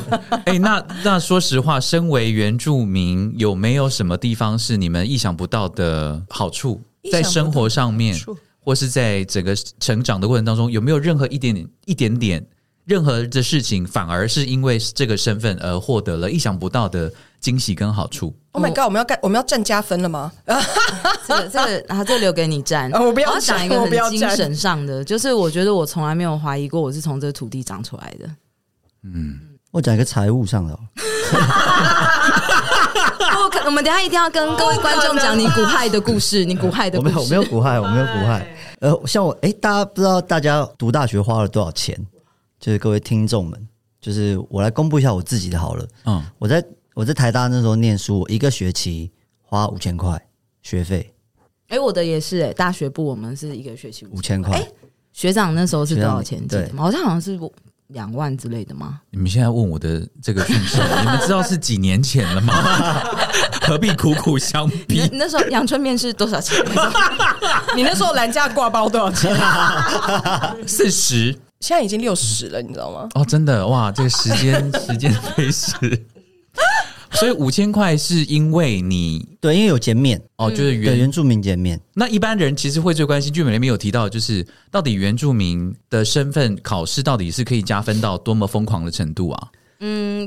哎，那说实话，身为原住民，有没有什么地方是你们意想不到的好处，在生活上面？或是在整个成长的过程当中，有没有任何一点点任何的事情反而是因为这个身份而获得了意想不到的惊喜跟好处？ Oh my god， 我们要占加分了吗？这个留给你占。我不要讲一个很精神上的，就是我觉得我从来没有怀疑过我是从这个土地长出来的。我讲一个财务上的。我们等一下一定要跟各位观众讲你骨骸的故事，你骨骸的故事。我没有骨骸。像我，大家不知道大家读大学花了多少钱？就是各位听众们，就是我来公布一下我自己的好了。我在台大那时候念书，我一个学期花5000块学费。我的也是，大学部我们是一个学期5000块。学长那时候是多少钱？对，好像是2万之类的吗？你们现在问我的这个讯息，你们知道是几年前了吗？何必苦苦相逼？你那时候阳春面是多少钱？你那时候蓝价挂包多少钱？40，现在已经60了，你知道吗？哦，真的哇，这个时间飞逝。所以5000块是因为你对，因为有减免哦，就是原住民减免。那一般人其实会最关心，俊美那边有提到，就是到底原住民的身份考试到底是可以加分到多么疯狂的程度啊？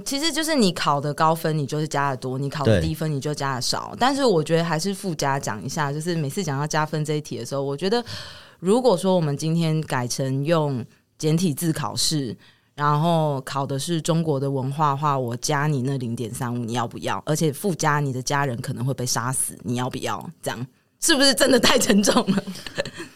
其实就是你考的高分，你就是加的多；你考的低分，你就加的少。但是我觉得还是附加讲一下，就是每次讲到加分这一题的时候，我觉得如果说我们今天改成用简体字考试。然后考的是中国的文化的话，我加你那 0.35， 你要不要？而且附加你的家人可能会被杀死，你要不要？这样是不是真的太沉重了？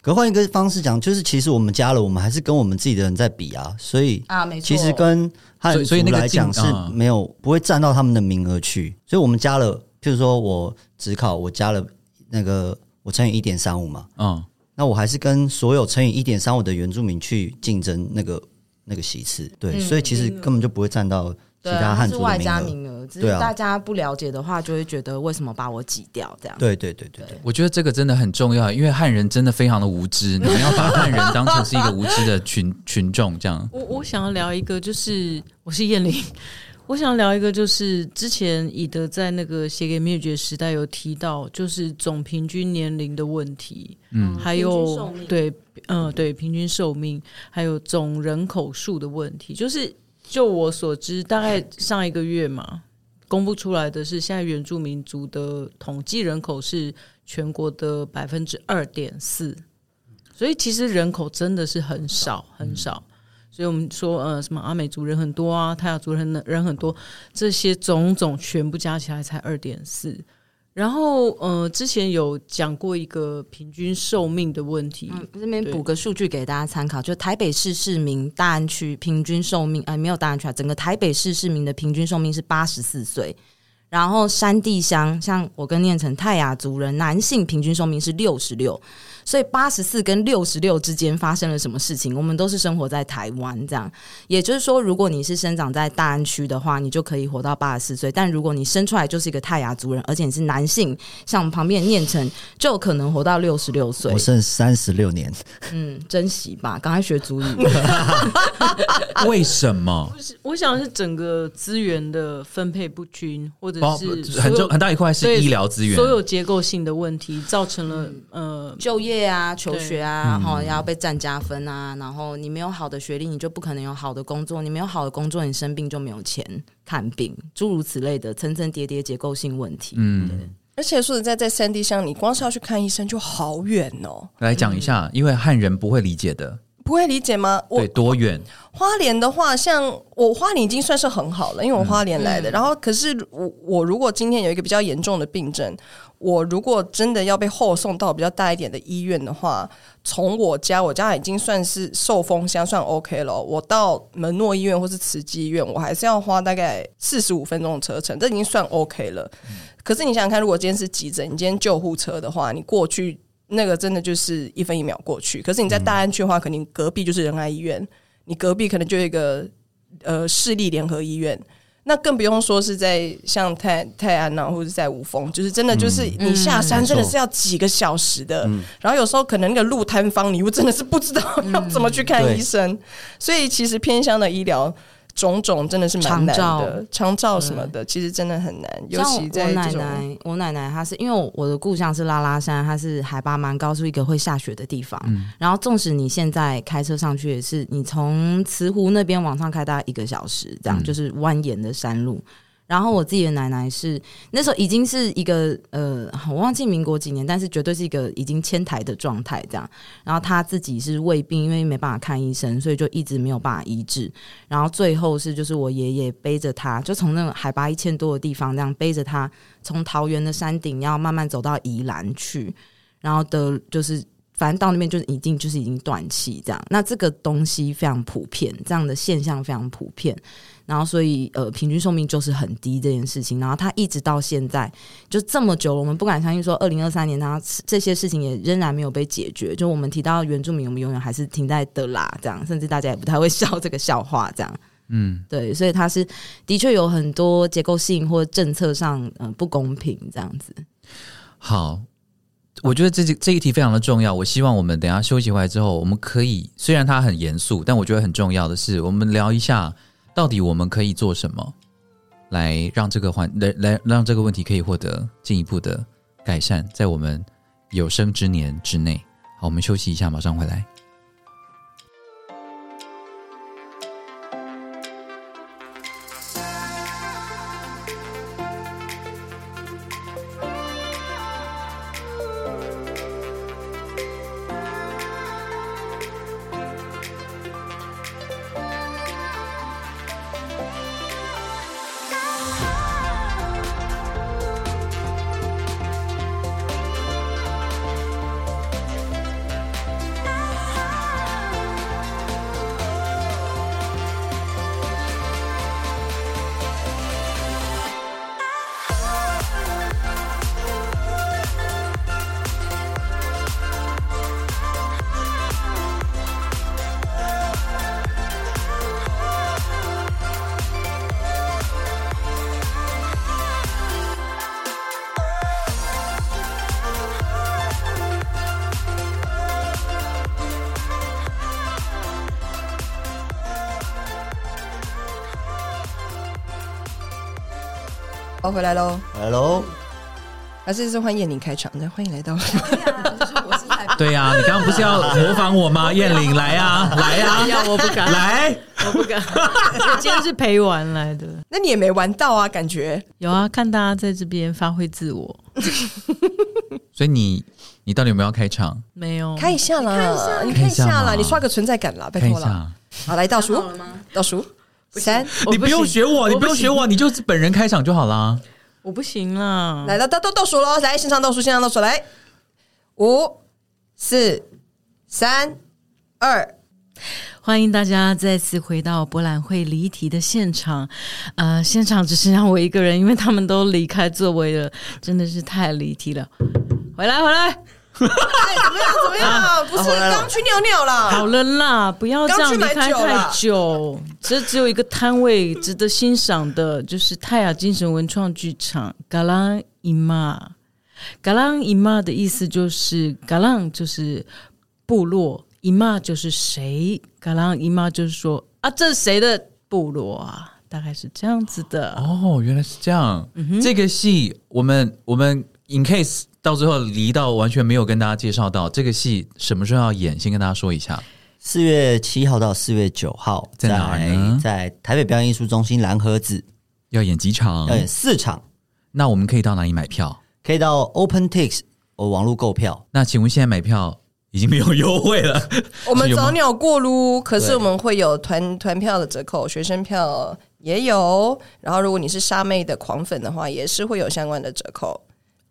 可换一个方式讲，就是其实我们加了，我们还是跟我们自己的人在比啊，所以啊，没错，其实跟汉族来讲是没有不会占到他们的名额去，所以我们加了，譬如说我指考我加了那个我乘以 1.35 嘛，嗯，那我还是跟所有乘以 1.35 的原住民去竞争那个席次，对，所以其实根本就不会占到。对，它是外加名额，只是大家不了解的话，就会觉得为什么把我挤掉这样。对对对 对， 對，我觉得这个真的很重要，因为汉人真的非常的无知，你们要把汉人当成是一个无知的群众这样。我想要聊一个，就是我是燕玲，我想聊一个就是之前以德在那个写给灭绝时代有提到，就是总平均年龄的问题，嗯，还有对，对，平均寿命，还有总人口数的问题，就是。就我所知，大概上一个月嘛，公布出来的是现在原住民族的统计人口是全国的 2.4%， 所以其实人口真的是很少很少。所以我们说什么阿美族人很多啊，泰雅族人很多，这些种种全部加起来才 2.4。然后之前有讲过一个平均寿命的问题，这边补个数据给大家参考，就台北市市民大安区平均寿命没有大安区啊，整个台北市市民的平均寿命是84岁，然后山地乡像我跟念成泰雅族人男性平均寿命是66，所以84跟66之间发生了什么事情，我们都是生活在台湾这样，也就是说如果你是生长在大安区的话，你就可以活到84岁，但如果你生出来就是一个泰雅族人，而且你是男性，像我们旁边念成就可能活到66岁，我剩36年，嗯，珍惜吧，赶快学族语为什么我想是整个资源的分配不均，或者是很大一块是医疗资源，所有结构性的问题造成了就业啊、求学啊，要被占加分啊，然后你没有好的学历，你就不可能有好的工作，你没有好的工作，你生病就没有钱看病，诸如此类的层层叠叠结构性问题。嗯，而且说实在，在山地上，你光是要去看医生就好远哦。来讲一下，因为汉人不会理解的。不会理解吗？对，多远？花莲的话，像我花莲已经算是很好了，因为我花莲来的。然后，可是我如果今天有一个比较严重的病症，我如果真的要被后送到比较大一点的医院的话，从我家已经算是受风箱算 OK 了，我到门诺医院或是慈济医院，我还是要花大概45分钟的车程，这已经算 OK 了。可是你想想看，如果今天是急诊，你今天救护车的话，你过去。那个真的就是一分一秒过去，可是你在大安区的话，可能隔壁就是仁爱医院，你隔壁可能就有一个市立联合医院，那更不用说是在像泰安啊，或者在五峰，就是真的就是你下山真的是要几个小时的，然后有时候可能那个路摊方你又真的是不知道要怎么去看医生，所以其实偏乡的医疗种种真的是蛮难的，长照什么的其实真的很难，尤其在这种我奶奶她是因为我的故乡是拉拉山，她是海拔蛮高，是一个会下雪的地方，然后纵使你现在开车上去也是你从慈湖那边往上开大概1个小时这样，就是蜿蜒的山路，然后我自己的奶奶是那时候已经是一个我忘记民国几年，但是绝对是一个已经迁台的状态这样，然后她自己是胃病，因为没办法看医生，所以就一直没有办法医治，然后最后是就是我爷爷背着她，就从那个海拔1000多的地方这样背着她从桃园的山顶要慢慢走到宜兰去，然后的就是反正到那边就是已经断气这样，那这个东西非常普遍，这样的现象非常普遍，然后所以平均寿命就是很低这件事情，然后它一直到现在就这么久了，我们不敢相信说2023年它这些事情也仍然没有被解决，就我们提到原住民我们永远还是停在的啦这样，甚至大家也不太会笑这个笑话这样，对，所以它是的确有很多结构性或政策上不公平这样子。好，我觉得这一题非常的重要，我希望我们等一下休息回来之后，我们可以虽然它很严肃，但我觉得很重要的是我们聊一下到底我们可以做什么来让这个问题可以获得进一步的改善，在我们有生之年之内。好，我们休息一下，马上回来。回来喽，来喽！还是换燕玲开场，欢迎来到。对呀、啊，你刚刚不是要模仿我吗？燕玲，来啊，来啊！我不敢，来，我不敢。我今天是陪玩来的，那你也没玩到啊？感觉有啊，看大家在这边发挥自我。所以你到底有没有要开场？没有，看一下啦，你看一下啦，你刷个存在感啦，拜托啦。好，来倒数，倒数。三，你不用学我，你不用学我，你就是本人开场就好啦。我不行啦，来了，倒数喽！来，线上倒数，来，5、4、3、2。欢迎大家再次回到博览会离题的现场，现场只剩下我一个人，因为他们都离开座位了，真的是太离题了。回来。怎么样、啊？不是刚去尿尿啦？好了啦，不要这样离开太久。这只有一个摊位值得欣赏的，就是泰雅精神文创剧场 Galang Ima。Galang Ima 的意思就是 Galang 就是部落 ，Ima 就是谁 ？Galang Ima 就是说啊，这是谁的部落啊？大概是这样子的。哦，原来是这样。嗯、这个戏我们 in case。到最后离到完全没有跟大家介绍到这个戏什么时候要演，先跟大家说一下。4月7号到4月9号在哪儿呢？在台北表演艺术中心蓝盒子。要演几场？要演4场。那我们可以到哪里买票？可以到 OpenTix 网络购票。那请问现在买票已经没有优惠了？我们早鸟过路，可是我们会有团票的折扣，学生票也有。然后如果你是沙妹的狂粉的话，也是会有相关的折扣。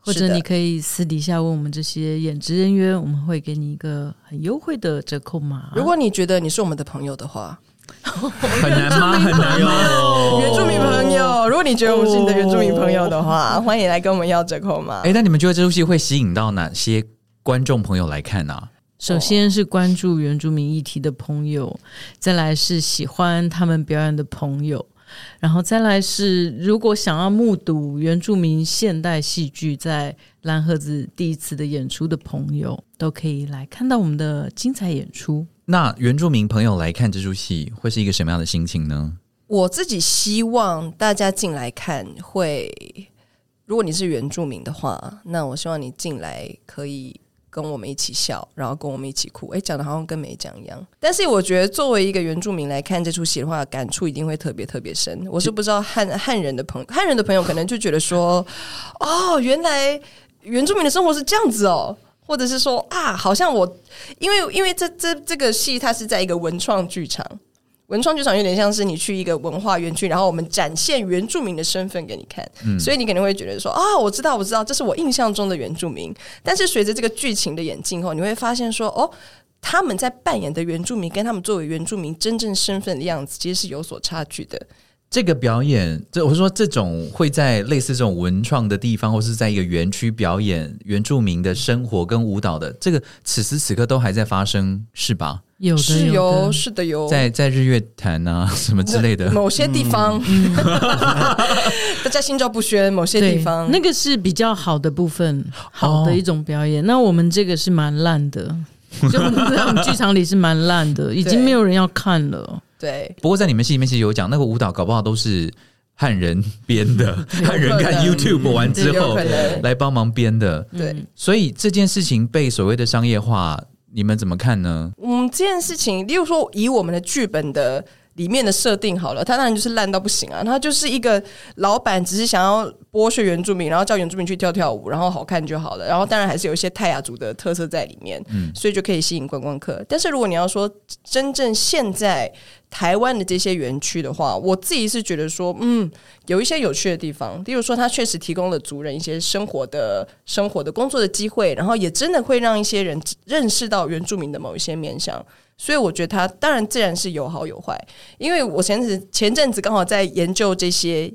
或者你可以私底下问我们这些演职人员，我们会给你一个很优惠的折扣码。如果你觉得你是我们的朋友的话，很难吗？很难哦，原住民朋友。如果你觉得我们是你的原住民朋友的话，欢迎来跟我们要折扣码。那你们觉得这出戏会吸引到哪些观众朋友来看啊？首先是关注原住民议题的朋友，再来是喜欢他们表演的朋友。然后再来是，如果想要目睹原住民现代戏剧在蓝盒子第一次的演出的朋友，都可以来看到我们的精彩演出。那原住民朋友来看这出戏，会是一个什么样的心情呢？我自己希望大家进来看会，如果你是原住民的话，那我希望你进来可以跟我们一起笑，然后跟我们一起哭。讲的好像跟没讲一样，但是我觉得作为一个原住民来看这出戏的话，感触一定会特别特别深。我是不知道汉人的朋友可能就觉得说哦，原来原住民的生活是这样子哦，或者是说啊，好像我因为这个戏它是在一个文创剧场有点像是你去一个文化园区，然后我们展现原住民的身份给你看，所以你可能会觉得说啊，我知道，这是我印象中的原住民。但是随着这个剧情的演进后，你会发现说哦，他们在扮演的原住民跟他们作为原住民真正身份的样子其实是有所差距的。这个表演，我是说这种会在类似这种文创的地方，或是在一个园区表演原住民的生活跟舞蹈的，这个此时此刻都还在发生，是吧？有的，是有，是的，有在日月潭啊什么之类的某些地方，大家心照不宣。某些地方那个是比较好的部分，好的一种表演。那我们这个是蛮烂的，就我们剧场里是蛮烂的，已经没有人要看了。对，不过在你们戏里面其实有讲，那个舞蹈搞不好都是汉人编的，汉人看 YouTube 完之后来帮忙编的。对，所以这件事情被所谓的商业化，你们怎么看呢？这件事情，例如说以我们的剧本的里面的设定好了，它当然就是烂到不行啊！它就是一个老板只是想要剥削原住民，然后叫原住民去跳舞，然后好看就好了。然后当然还是有一些泰雅族的特色在里面，所以就可以吸引观光客。但是如果你要说真正现在台湾的这些园区的话，我自己是觉得说，有一些有趣的地方，例如说它确实提供了族人一些生活的工作的机会，然后也真的会让一些人认识到原住民的某一些面向。所以我觉得它当然自然是有好有坏，因为我前阵子刚好在研究这些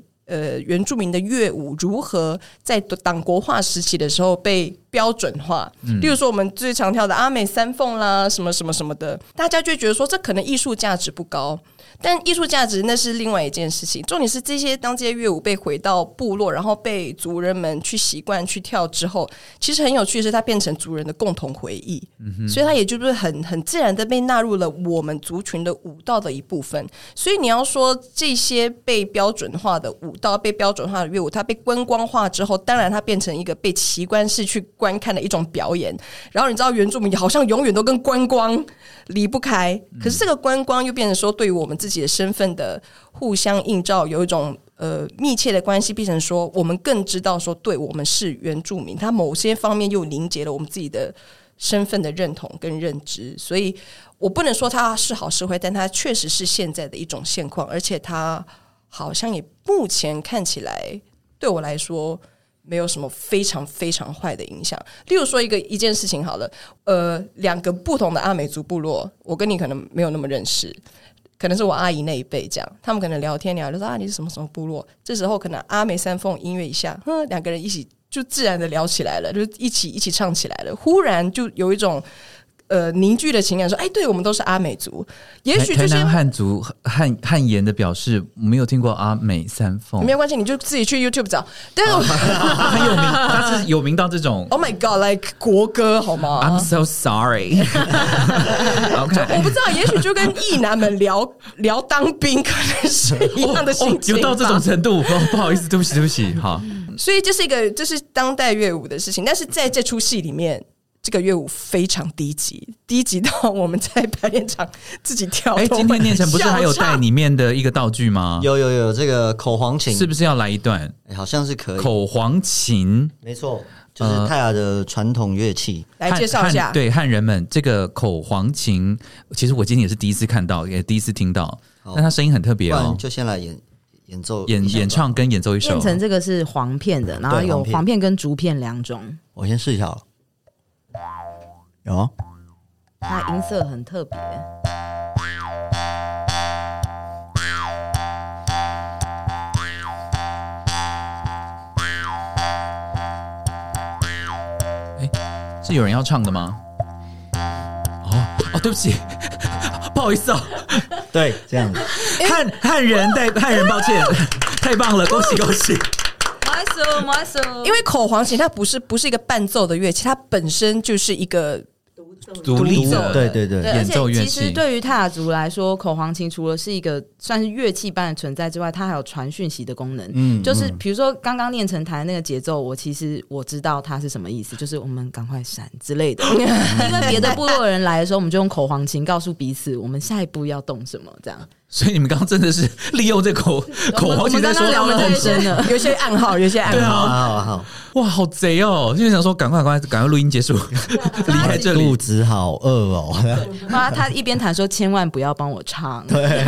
原住民的乐舞如何在党国化时期的时候被标准化，例如说我们最常跳的阿美三凤啦，什么什么什么的，大家就觉得说这可能艺术价值不高，但艺术价值那是另外一件事情，重点是这些当街乐舞被回到部落，然后被族人们去习惯去跳之后，其实很有趣的是它变成族人的共同回忆、嗯、所以它也就是 很自然的被纳入了我们族群的舞蹈的一部分。所以你要说这些被标准化的舞蹈，被标准化的乐舞，它被观光化之后，当然它变成一个被奇观式去观看的一种表演，然后你知道原住民好像永远都跟观光离不开，可是这个观光又变成说对于我们自己的身份的互相映照有一种密切的关系，变成说我们更知道说对我们是原住民，它某些方面又凝结了我们自己的身份的认同跟认知。所以我不能说它是好是坏，但它确实是现在的一种现况，而且它好像也目前看起来对我来说没有什么非常非常坏的影响。例如说一件事情好了，两个不同的阿美族部落，我跟你可能没有那么认识，可能是我阿姨那一辈这样，他们可能聊天聊就说啊你是什么什么部落，这时候可能阿美三凤音乐一下，两个人一起就自然的聊起来了，就一起唱起来了，忽然就有一种凝聚的情感，说哎对我们都是阿美族。也许就是台南汉族汉言的表示没有听过阿美三凤，没有关系，你就自己去 YouTube 找。但是我很有名，他是有名到这种 Oh my god like 国歌好吗 I'm so sorry 我不知道，也许就跟异男们聊当兵可能是一样的心情、哦哦、有到这种程度、哦、不好意思对不起好。所以这是当代乐舞的事情，但是在这出戏里面这个乐舞非常低级到我们在排练场自己跳。哎，今天念成不是还有带里面的一个道具吗？有这个口簧琴，是不是要来一段？好像是可以。口簧琴，没错，就是泰雅的传统乐器。来介绍一下，对汉人们这个口簧琴，其实我今天也是第一次看到，也第一次听到，但它声音很特别哦。就先来演唱跟演奏一首。念成这个是簧片的，然后有簧片跟竹片两种。我先试一下好了。有，它音色很特别。是有人要唱的吗？哦，对不起，不好意思哦。对，这样子。汉人，抱歉，太棒了，恭喜！因为口簧琴它不是一个伴奏的乐器，它本身就是一个独立奏，对演奏乐器。其实对于泰雅族来说，口簧琴除了是一个算是乐器般的存在之外，它还有传讯息的功能。就是比如说刚刚念成台那个节奏，我其实知道它是什么意思，就是我们赶快闪之类的。因为别的部落人来的时候，我们就用口簧琴告诉彼此我们下一步要动什么这样。所以你们刚刚真的是利用这口簧琴在说我们很深的，有些暗号，对啊，好，哇，好贼哦！就想说赶快录音结束，离开这里，肚子好饿哦。妈，他一边谈说千万不要帮我唱，对，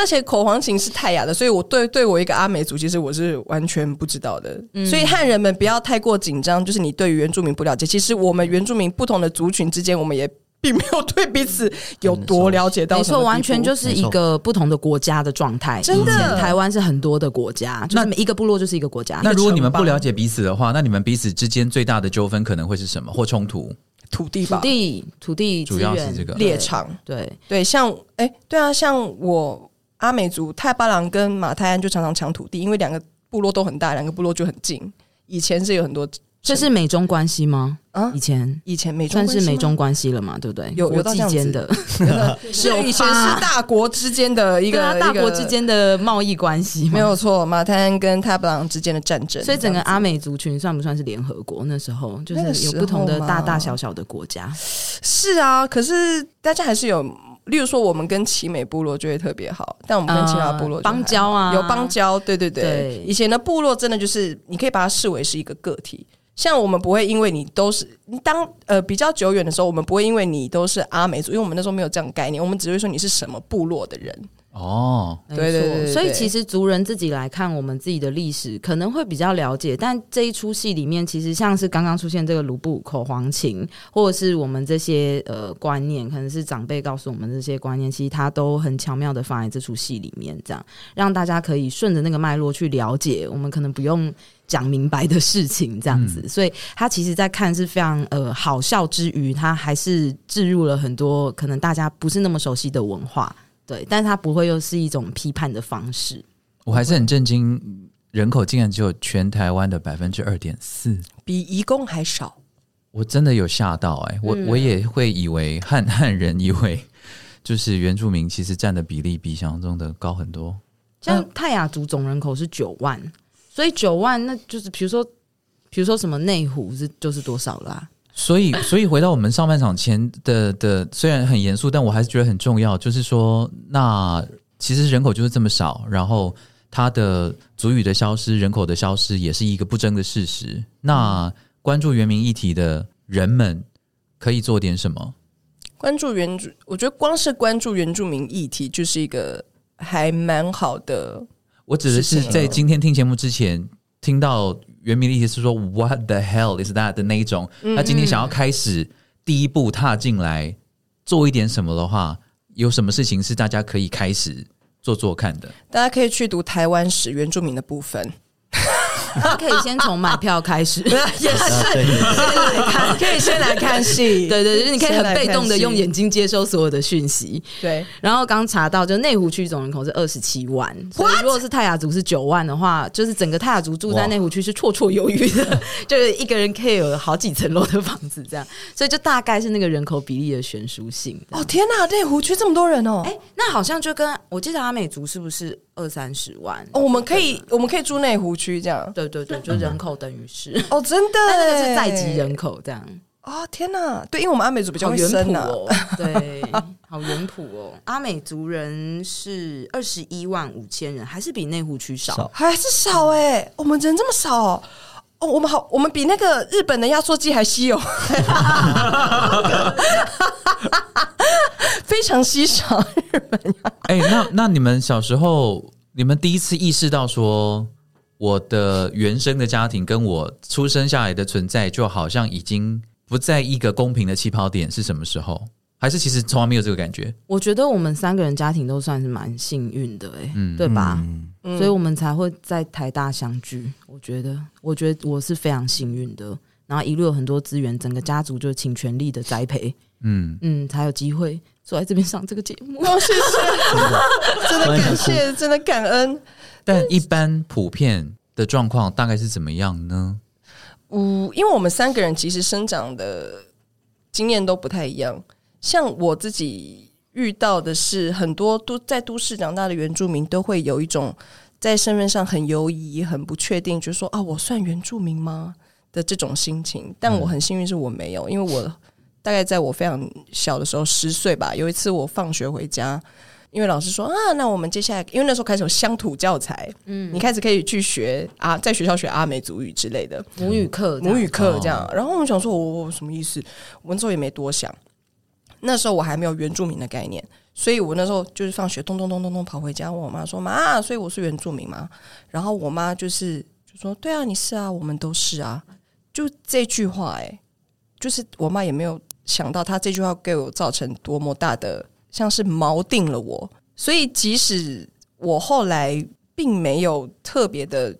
而且口簧琴是泰雅的，所以我对我一个阿美族，其实我是完全不知道的。所以汉人们不要太过紧张，就是你对于原住民不了解，其实我们原住民不同的族群之间，我们也并没有对彼此有多了解到什么地步，没错，完全就是一个不同的国家的状态。真的，以前台湾是很多的国家，就是每一个部落就是一个国家。那如果你们不了解彼此的话，那你们彼此之间最大的纠纷可能会是什么？或冲突？土地吧，土地主要是这个猎场。对，像对啊，像我阿美族泰巴郎跟马泰安就常常抢土地，因为两个部落都很大，两个部落就很近。以前是有很多。这是美中关系吗？啊，以前美中关系算是美中关系了嘛，对不对？有到这样子的，是以前是大国之间的一个大国之间的贸易关系，没有错。马泰安跟泰布朗之间的战争，所以整个阿美族群算不算是联合国？那时候就是有不同的大大小小的国家。是啊，可是大家还是有。例如说我们跟奇美部落就会特别好，但我们跟其他部落邦交啊，有邦交，对，以前的部落真的就是你可以把它视为是一个个体，像我们不会因为你都是当比较久远的时候，我们不会因为你都是阿美族，因为我们那时候没有这样的概念，我们只会说你是什么部落的人。哦，对，所以其实族人自己来看我们自己的历史可能会比较了解，但这一出戏里面其实像是刚刚出现这个鲁布口簧琴，或者是我们这些观念，可能是长辈告诉我们这些观念，其实它都很巧妙的放在这出戏里面，这样让大家可以顺着那个脉络去了解我们可能不用讲明白的事情这样子。所以他其实在看是非常好笑之余，他还是置入了很多可能大家不是那么熟悉的文化对，但它不会又是一种批判的方式。我还是很震惊，人口竟然只有全台湾的 2.4%， 比移工还少，我真的有吓到。我也会以为汉人以为就是原住民其实占的比例比想象中的高很多。像泰雅族总人口是9万，所以9万那就是比如说什么内湖是就是多少啦、啊？所以回到我们上半场前的虽然很严肃，但我还是觉得很重要，就是说那其实人口就是这么少，然后它的族语的消失，人口的消失也是一个不争的事实。那关注原民议题的人们可以做点什么？我觉得光是关注原住民议题就是一个还蛮好的。我指的是在今天听节目之前听到原民议题是说 What the hell is that 的那一种，那今天想要开始第一步踏进来做一点什么的话，有什么事情是大家可以开始做看的？大家可以去读台湾史原住民的部分，他可以先从买票开始也是可以先来看戏对对，就是你可以很被动的用眼睛接收所有的讯息。对，然后刚查到就内湖区总人口是27万，所以如果是泰雅族是9万的话，就是整个泰雅族住在内湖区是绰绰有余的就是一个人可以有好几层楼的房子这样，所以就大概是那个人口比例的悬殊性。哦天哪，内湖区这么多人哦、欸、那好像就跟我记得阿美族是不是20-30万、哦、我们可以住内湖区这样。对对对，就人口等于是哦，真的，但那个是在籍人口这样。哦天哪，对，因为我们阿美族比较会生啊、哦、对好原谱哦阿美族人是21万5千人，还是比内湖区少，还是少耶、欸、我们人这么少哦。哦、我们比那个日本的压缩机还稀有非常稀少日本、欸、那你们小时候你们第一次意识到说我的原生的家庭跟我出生下来的存在就好像已经不在一个公平的起跑点是什么时候？还是其实从来没有这个感觉？我觉得我们三个人家庭都算是蛮幸运的、欸嗯、对吧、嗯、所以我们才会在台大相聚。我觉得我是非常幸运的，然后一路有很多资源，整个家族就倾全力的栽培，嗯嗯，才有机会坐在这边上这个节目、哦、谢谢真的感谢真的感恩。但一般普遍的状况大概是怎么样呢？因为我们三个人其实生长的经验都不太一样，像我自己遇到的是很多在都市长大的原住民都会有一种在身份上很犹疑很不确定，就是说啊，我算原住民吗的这种心情。但我很幸运是我没有，因为我大概在我非常小的时候10岁吧，有一次我放学回家，因为老师说啊，那我们接下来，因为那时候开始有乡土教材，嗯，你开始可以去学啊，在学校学阿美族语之类的母语课这样、哦、然后我们想说我什么意思，我那时候也没多想，那时候我还没有原住民的概念，所以我那时候就是放学咚咚跑回家问我妈说，妈，所以我是原住民吗？然后我妈就说对啊，你是啊，我们都是啊，就这句话就是我妈也没有想到她这句话给我造成多么大的像是锚定了我。所以即使我后来并没有特别的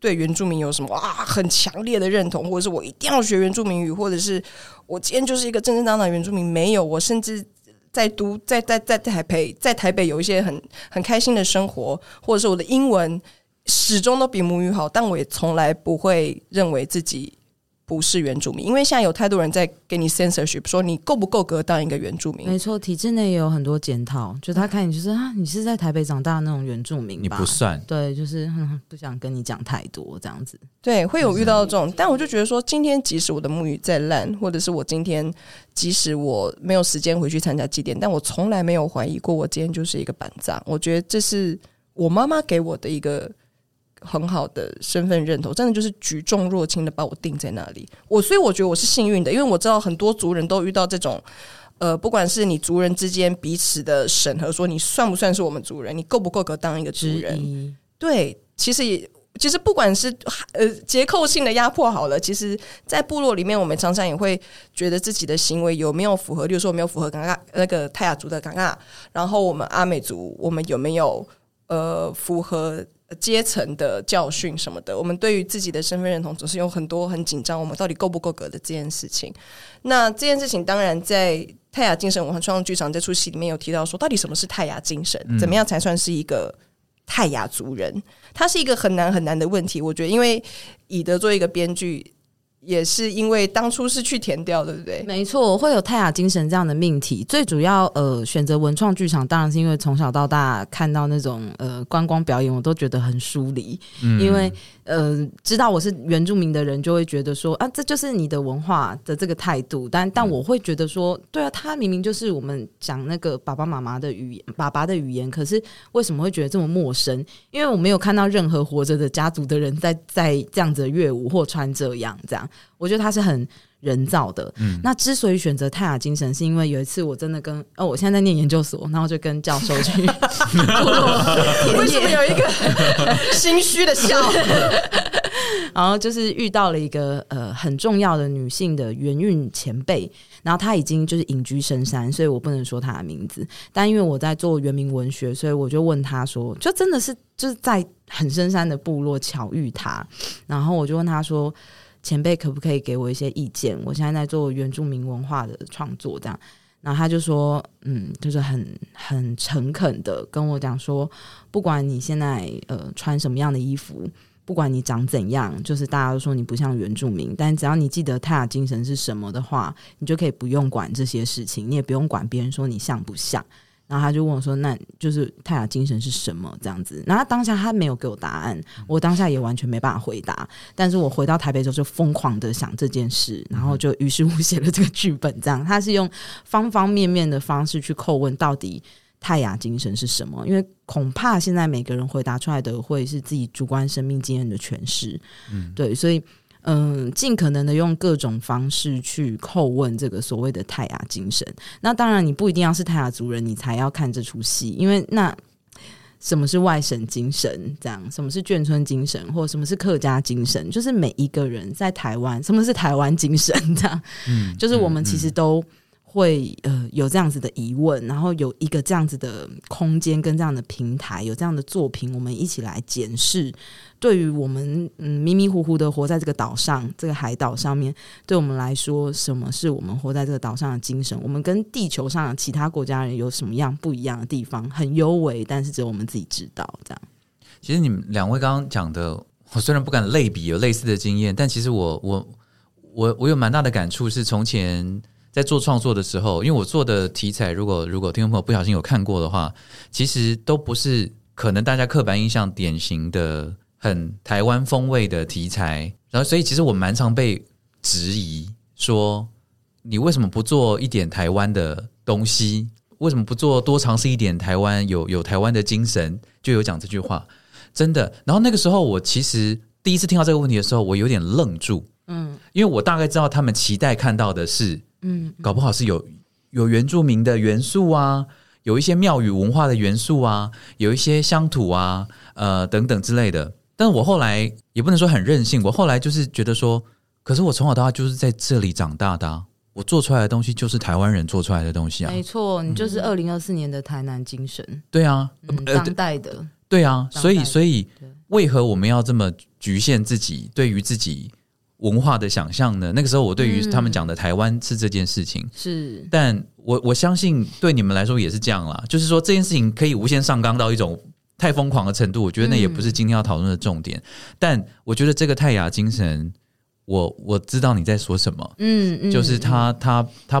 对原住民有什么很强烈的认同，或者是我一定要学原住民语，或者是我今天就是一个正当的原住民，没有。我甚至在台北有一些很开心的生活，或者是我的英文始终都比母语好，但我也从来不会认为自己不是原住民，因为现在有太多人在给你 censorship， 说你够不够格当一个原住民。没错，体制内也有很多检讨，就他看你就是啊，你是在台北长大的那种原住民吧，你不算。对，就是不想跟你讲太多这样子。对，会有遇到这种，但我就觉得说，今天即使我的母语再烂，或者是我今天即使我没有时间回去参加祭典，但我从来没有怀疑过我今天就是一个板障。我觉得这是我妈妈给我的一个很好的身份认同，真的就是举重若轻的把我定在那里。所以我觉得我是幸运的，因为我知道很多族人都遇到这种不管是你族人之间彼此的审核，说你算不算是我们族人，你够不够格当一个族人。对，其实不管是结构性的压迫好了，其实在部落里面我们常常也会觉得自己的行为有没有符合，例如说我没有符合那个泰雅族的，然后我们阿美族我们有没有符合阶层的教训什么的，我们对于自己的身份认同总是有很多很紧张，我们到底够不够格的这件事情。那这件事情当然在泰雅精神文化创作剧场这出戏里面有提到说，到底什么是泰雅精神，怎么样才算是一个泰雅族人，它是一个很难很难的问题。我觉得因为以德作为一个编剧，也是因为当初是去填掉，对不对？没错，会有泰雅精神这样的命题，最主要选择文创剧场当然是因为从小到大看到那种观光表演我都觉得很疏离，因为知道我是原住民的人就会觉得说啊，这就是你的文化的这个态度，但我会觉得说，对啊，他明明就是我们讲那个爸爸妈妈的语言，爸爸的语言，可是为什么会觉得这么陌生？因为我没有看到任何活着的家族的人在这样子的乐舞或穿这样，我觉得它是很人造的。那之所以选择泰雅精神，是因为有一次我真的跟我现在在念研究所，然后就跟教授去为什么有一个心虚的笑然后就是遇到了一个很重要的女性的原运前辈，然后她已经就是隐居深山，所以我不能说她的名字，但因为我在做原民文学，所以我就问她说，就真的是就是在很深山的部落巧遇她，然后我就问她说，前辈可不可以给我一些意见，我现在在做原住民文化的创作这样。然后他就说就是很诚恳的跟我讲说，不管你现在穿什么样的衣服，不管你长怎样，就是大家都说你不像原住民，但只要你记得泰雅精神是什么的话，你就可以不用管这些事情，你也不用管别人说你像不像。然后他就问我说，那就是泰雅精神是什么这样子。然后当下他没有给我答案，我当下也完全没办法回答，但是我回到台北之后就疯狂的想这件事，然后就于是乎写了这个剧本这样。他是用方方面面的方式去叩问到底泰雅精神是什么，因为恐怕现在每个人回答出来的会是自己主观生命经验的诠释，对，所以尽可能的用各种方式去叩问这个所谓的泰雅精神。那当然你不一定要是泰雅族人你才要看这出戏，因为那什么是外省精神这样，什么是眷村精神，或什么是客家精神，就是每一个人在台湾什么是台湾精神这样，就是我们其实都会有这样子的疑问，然后有一个这样子的空间跟这样的平台，有这样的作品，我们一起来检视对于我们迷迷糊糊的活在这个岛上，这个海岛上面，对我们来说什么是我们活在这个岛上的精神，我们跟地球上的其他国家人有什么样不一样的地方，很幽微，但是只有我们自己知道这样。其实你们两位刚刚讲的，我虽然不敢类比有类似的经验，但其实我有蛮大的感触，是从前在做创作的时候，因为我做的题材如果听众朋友不小心有看过的话，其实都不是可能大家刻板印象典型的很台湾风味的题材，然后所以其实我蛮常被质疑说，你为什么不做一点台湾的东西，为什么不做多尝试一点台湾，有台湾的精神，就有讲这句话，真的。然后那个时候我其实第一次听到这个问题的时候我有点愣住，因为我大概知道他们期待看到的是搞不好是有原住民的元素啊，有一些庙宇文化的元素啊，有一些乡土啊等等之类的。但我后来也不能说很任性，我后来就是觉得说，可是我从小到大就是在这里长大的啊，我做出来的东西就是台湾人做出来的东西啊。没错，你就是2024年的台南精神。对啊，当代的。对啊，所以为何我们要这么局限自己对于自己文化的想象呢？那个时候我对于他们讲的台湾是这件事情，是，但我相信对你们来说也是这样啦，就是说这件事情可以无限上纲到一种太疯狂的程度，我觉得那也不是今天要讨论的重点，但我觉得这个泰雅精神，我知道你在说什么，就是他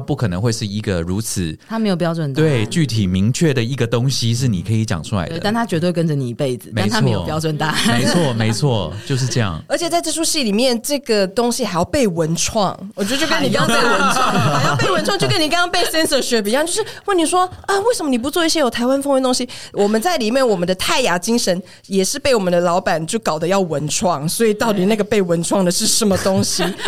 不可能会是一个如此，他没有标准答案，对，具体明确的一个东西是你可以讲出来的，但他绝对跟着你一辈子，但他没有标准答案，没错就是这样。而且在这出戏里面这个东西还要被文创，我觉得就跟你刚刚被文创还要被文创，就跟你刚刚被 censorship 一样，就是问你说啊，为什么你不做一些有台湾风味的东西。我们在里面，我们的泰雅精神也是被我们的老板就搞得要文创，所以到底那个被文创的是什么东西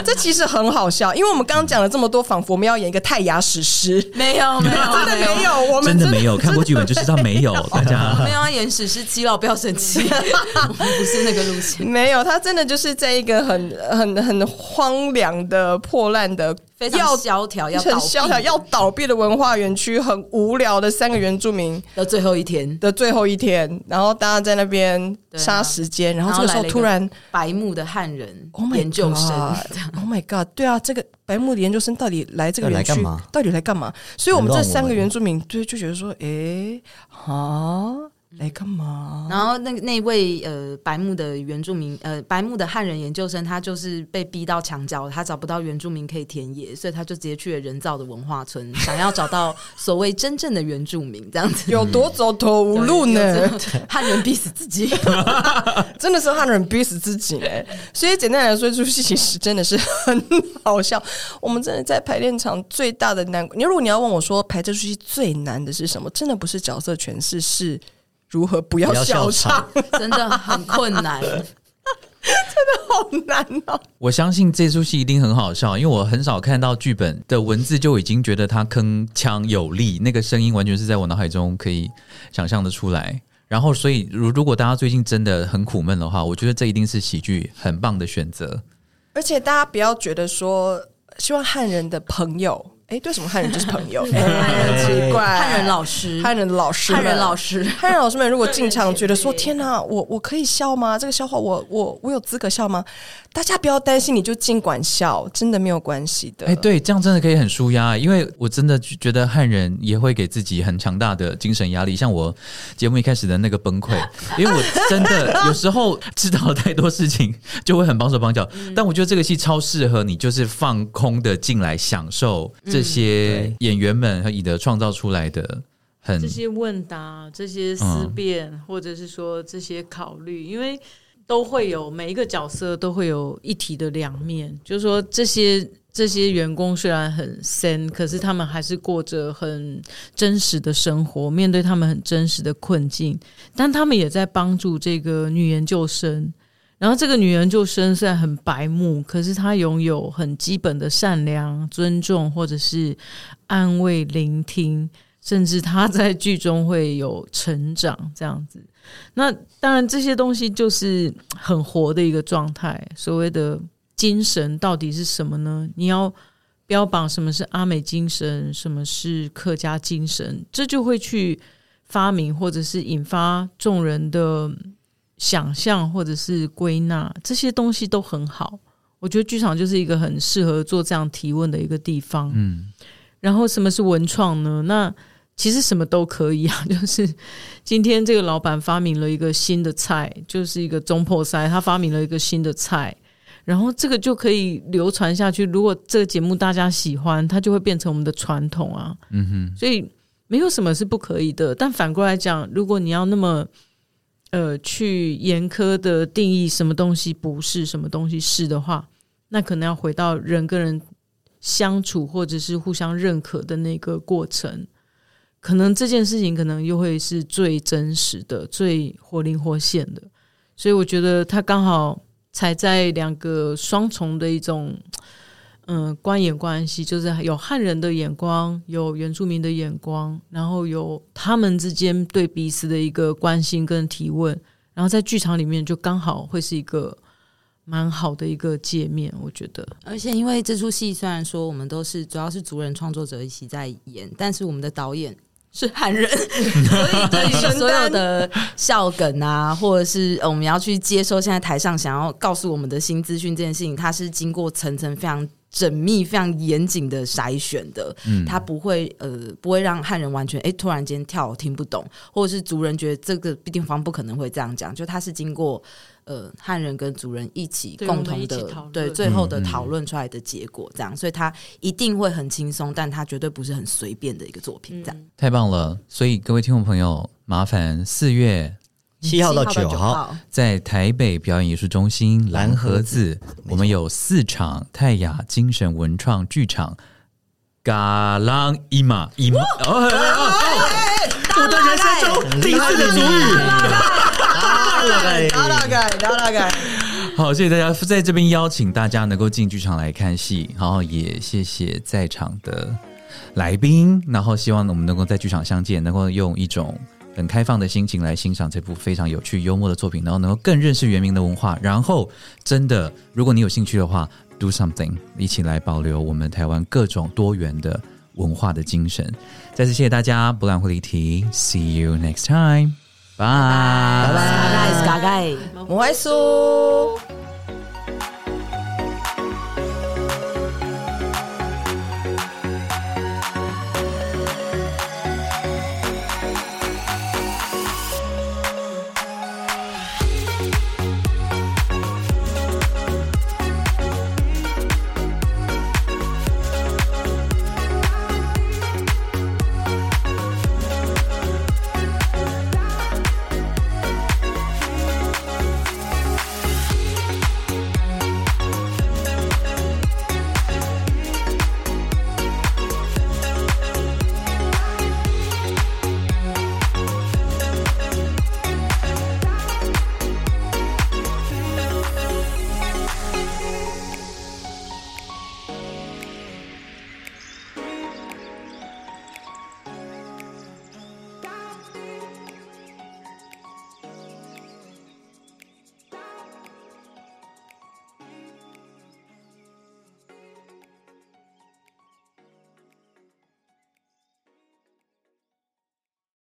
这其实很好笑，因为我们刚刚讲了这么多，仿佛我们要演一个泰雅史诗，没有真的没有，我们真的没有看过剧本就知道没有，大家没有要演史诗，基佬不要生气我们不是那个路线，没有，他真的就是在一个很荒凉的破烂的非常萧条要倒闭，的文化园区，很无聊的三个原住民的最后一天然后大家在那边杀时间，然后这个时候突然白目的汉人研究生 Oh my god 对啊，这个白目的研究生到底来这个园区到底来干嘛？所以我们这三个原住民就觉得说来干嘛？然后那位白目的原住民白目的汉人研究生，他就是被逼到墙角，他找不到原住民可以田野，所以他就直接去了人造的文化村，想要找到所谓真正的原住民，这样子有多走投无路呢？汉人逼死自己，真的是汉人逼死自己嘞！所以简单来说，这出戏其实真的是很好笑。我们真的在排练场最大的难，如果你要问我说排这出戏最难的是什么，真的不是角色诠释，是如何不要笑场，真的很困难真的好难哦！我相信这出戏一定很好笑，因为我很少看到剧本的文字就已经觉得它铿锵有力，那个声音完全是在我脑海中可以想象的出来。然后所以如果大家最近真的很苦闷的话，我觉得这一定是喜剧很棒的选择。而且大家不要觉得说希望汉人的朋友对什么汉人就是朋友，汉人奇怪，汉人老师们如果经常觉得说天哪，我可以笑吗？这个笑话我有资格笑吗？大家不要担心，你就尽管笑，真的没有关系的。对，这样真的可以很舒压，因为我真的觉得汉人也会给自己很强大的精神压力，像我节目一开始的那个崩溃，因为我真的有时候知道太多事情就会很绑手绑脚，但我觉得这个戏超适合你，就是放空的进来享受这些演员们和以德创造出来的这些问答，这些思辨，或者是说这些考虑，因为都会有，每一个角色都会有一体的两面，就是说这些员工虽然很深，可是他们还是过着很真实的生活，面对他们很真实的困境，但他们也在帮助这个女研究生。然后这个女研究生虽然很白目，可是她拥有很基本的善良、尊重，或者是安慰、聆听，甚至她在剧中会有成长这样子。那当然这些东西就是很活的一个状态。所谓的精神到底是什么呢？你要标榜什么是阿美精神，什么是客家精神，这就会去发明或者是引发众人的想象或者是归纳，这些东西都很好。我觉得剧场就是一个很适合做这样提问的一个地方。然后什么是文创呢？那其实什么都可以啊，就是今天这个老板发明了一个新的菜，就是一个中破塞，他发明了一个新的菜，然后这个就可以流传下去。如果这个节目大家喜欢，它就会变成我们的传统啊。所以没有什么是不可以的。但反过来讲，如果你要那么去严苛的定义什么东西不是，什么东西是的话，那可能要回到人跟人相处或者是互相认可的那个过程，可能这件事情可能又会是最真实的、最活灵活现的。所以我觉得它刚好踩在两个双重的一种观演关系，就是有汉人的眼光，有原住民的眼光，然后有他们之间对彼此的一个关心跟提问，然后在剧场里面就刚好会是一个蛮好的一个界面，我觉得。而且因为这出戏虽然说我们都是主要是族人创作者一起在演，但是我们的导演是汉人，所以对于所有的笑梗啊，或者是我们要去接收现在台上想要告诉我们的新资讯这件事情，它是经过层层非常缜密、非常严谨的筛选的。他不会让汉人完全突然间跳我听不懂，或者是族人觉得这个地方不可能会这样讲，就他是经过汉人跟族人一起共同的对最后的讨论出来的结果，这样。所以他一定会很轻松，但他绝对不是很随便的一个作品，这样。太棒了！所以各位听众朋友，麻烦4月7号到9号在台北表演艺术中心蓝盒子，我们有4场泰雅精神文创剧场 Galang Ima， 我的人生中第一次的主语。好，谢谢大家，在这边邀请大家能够进剧场来看戏，然后也谢谢在场的来宾，然后希望我们能够在剧场相见，能够用一种很开放的心情来欣赏这部非常有趣幽默的作品，然后能够更认识原民的文化，然后真的如果你有兴趣的话， do something， 一起来保留我们台湾各种多元的文化的精神。再次谢谢大家，不懒会离题 ，See you next time， bye。 拜拜，我爱苏。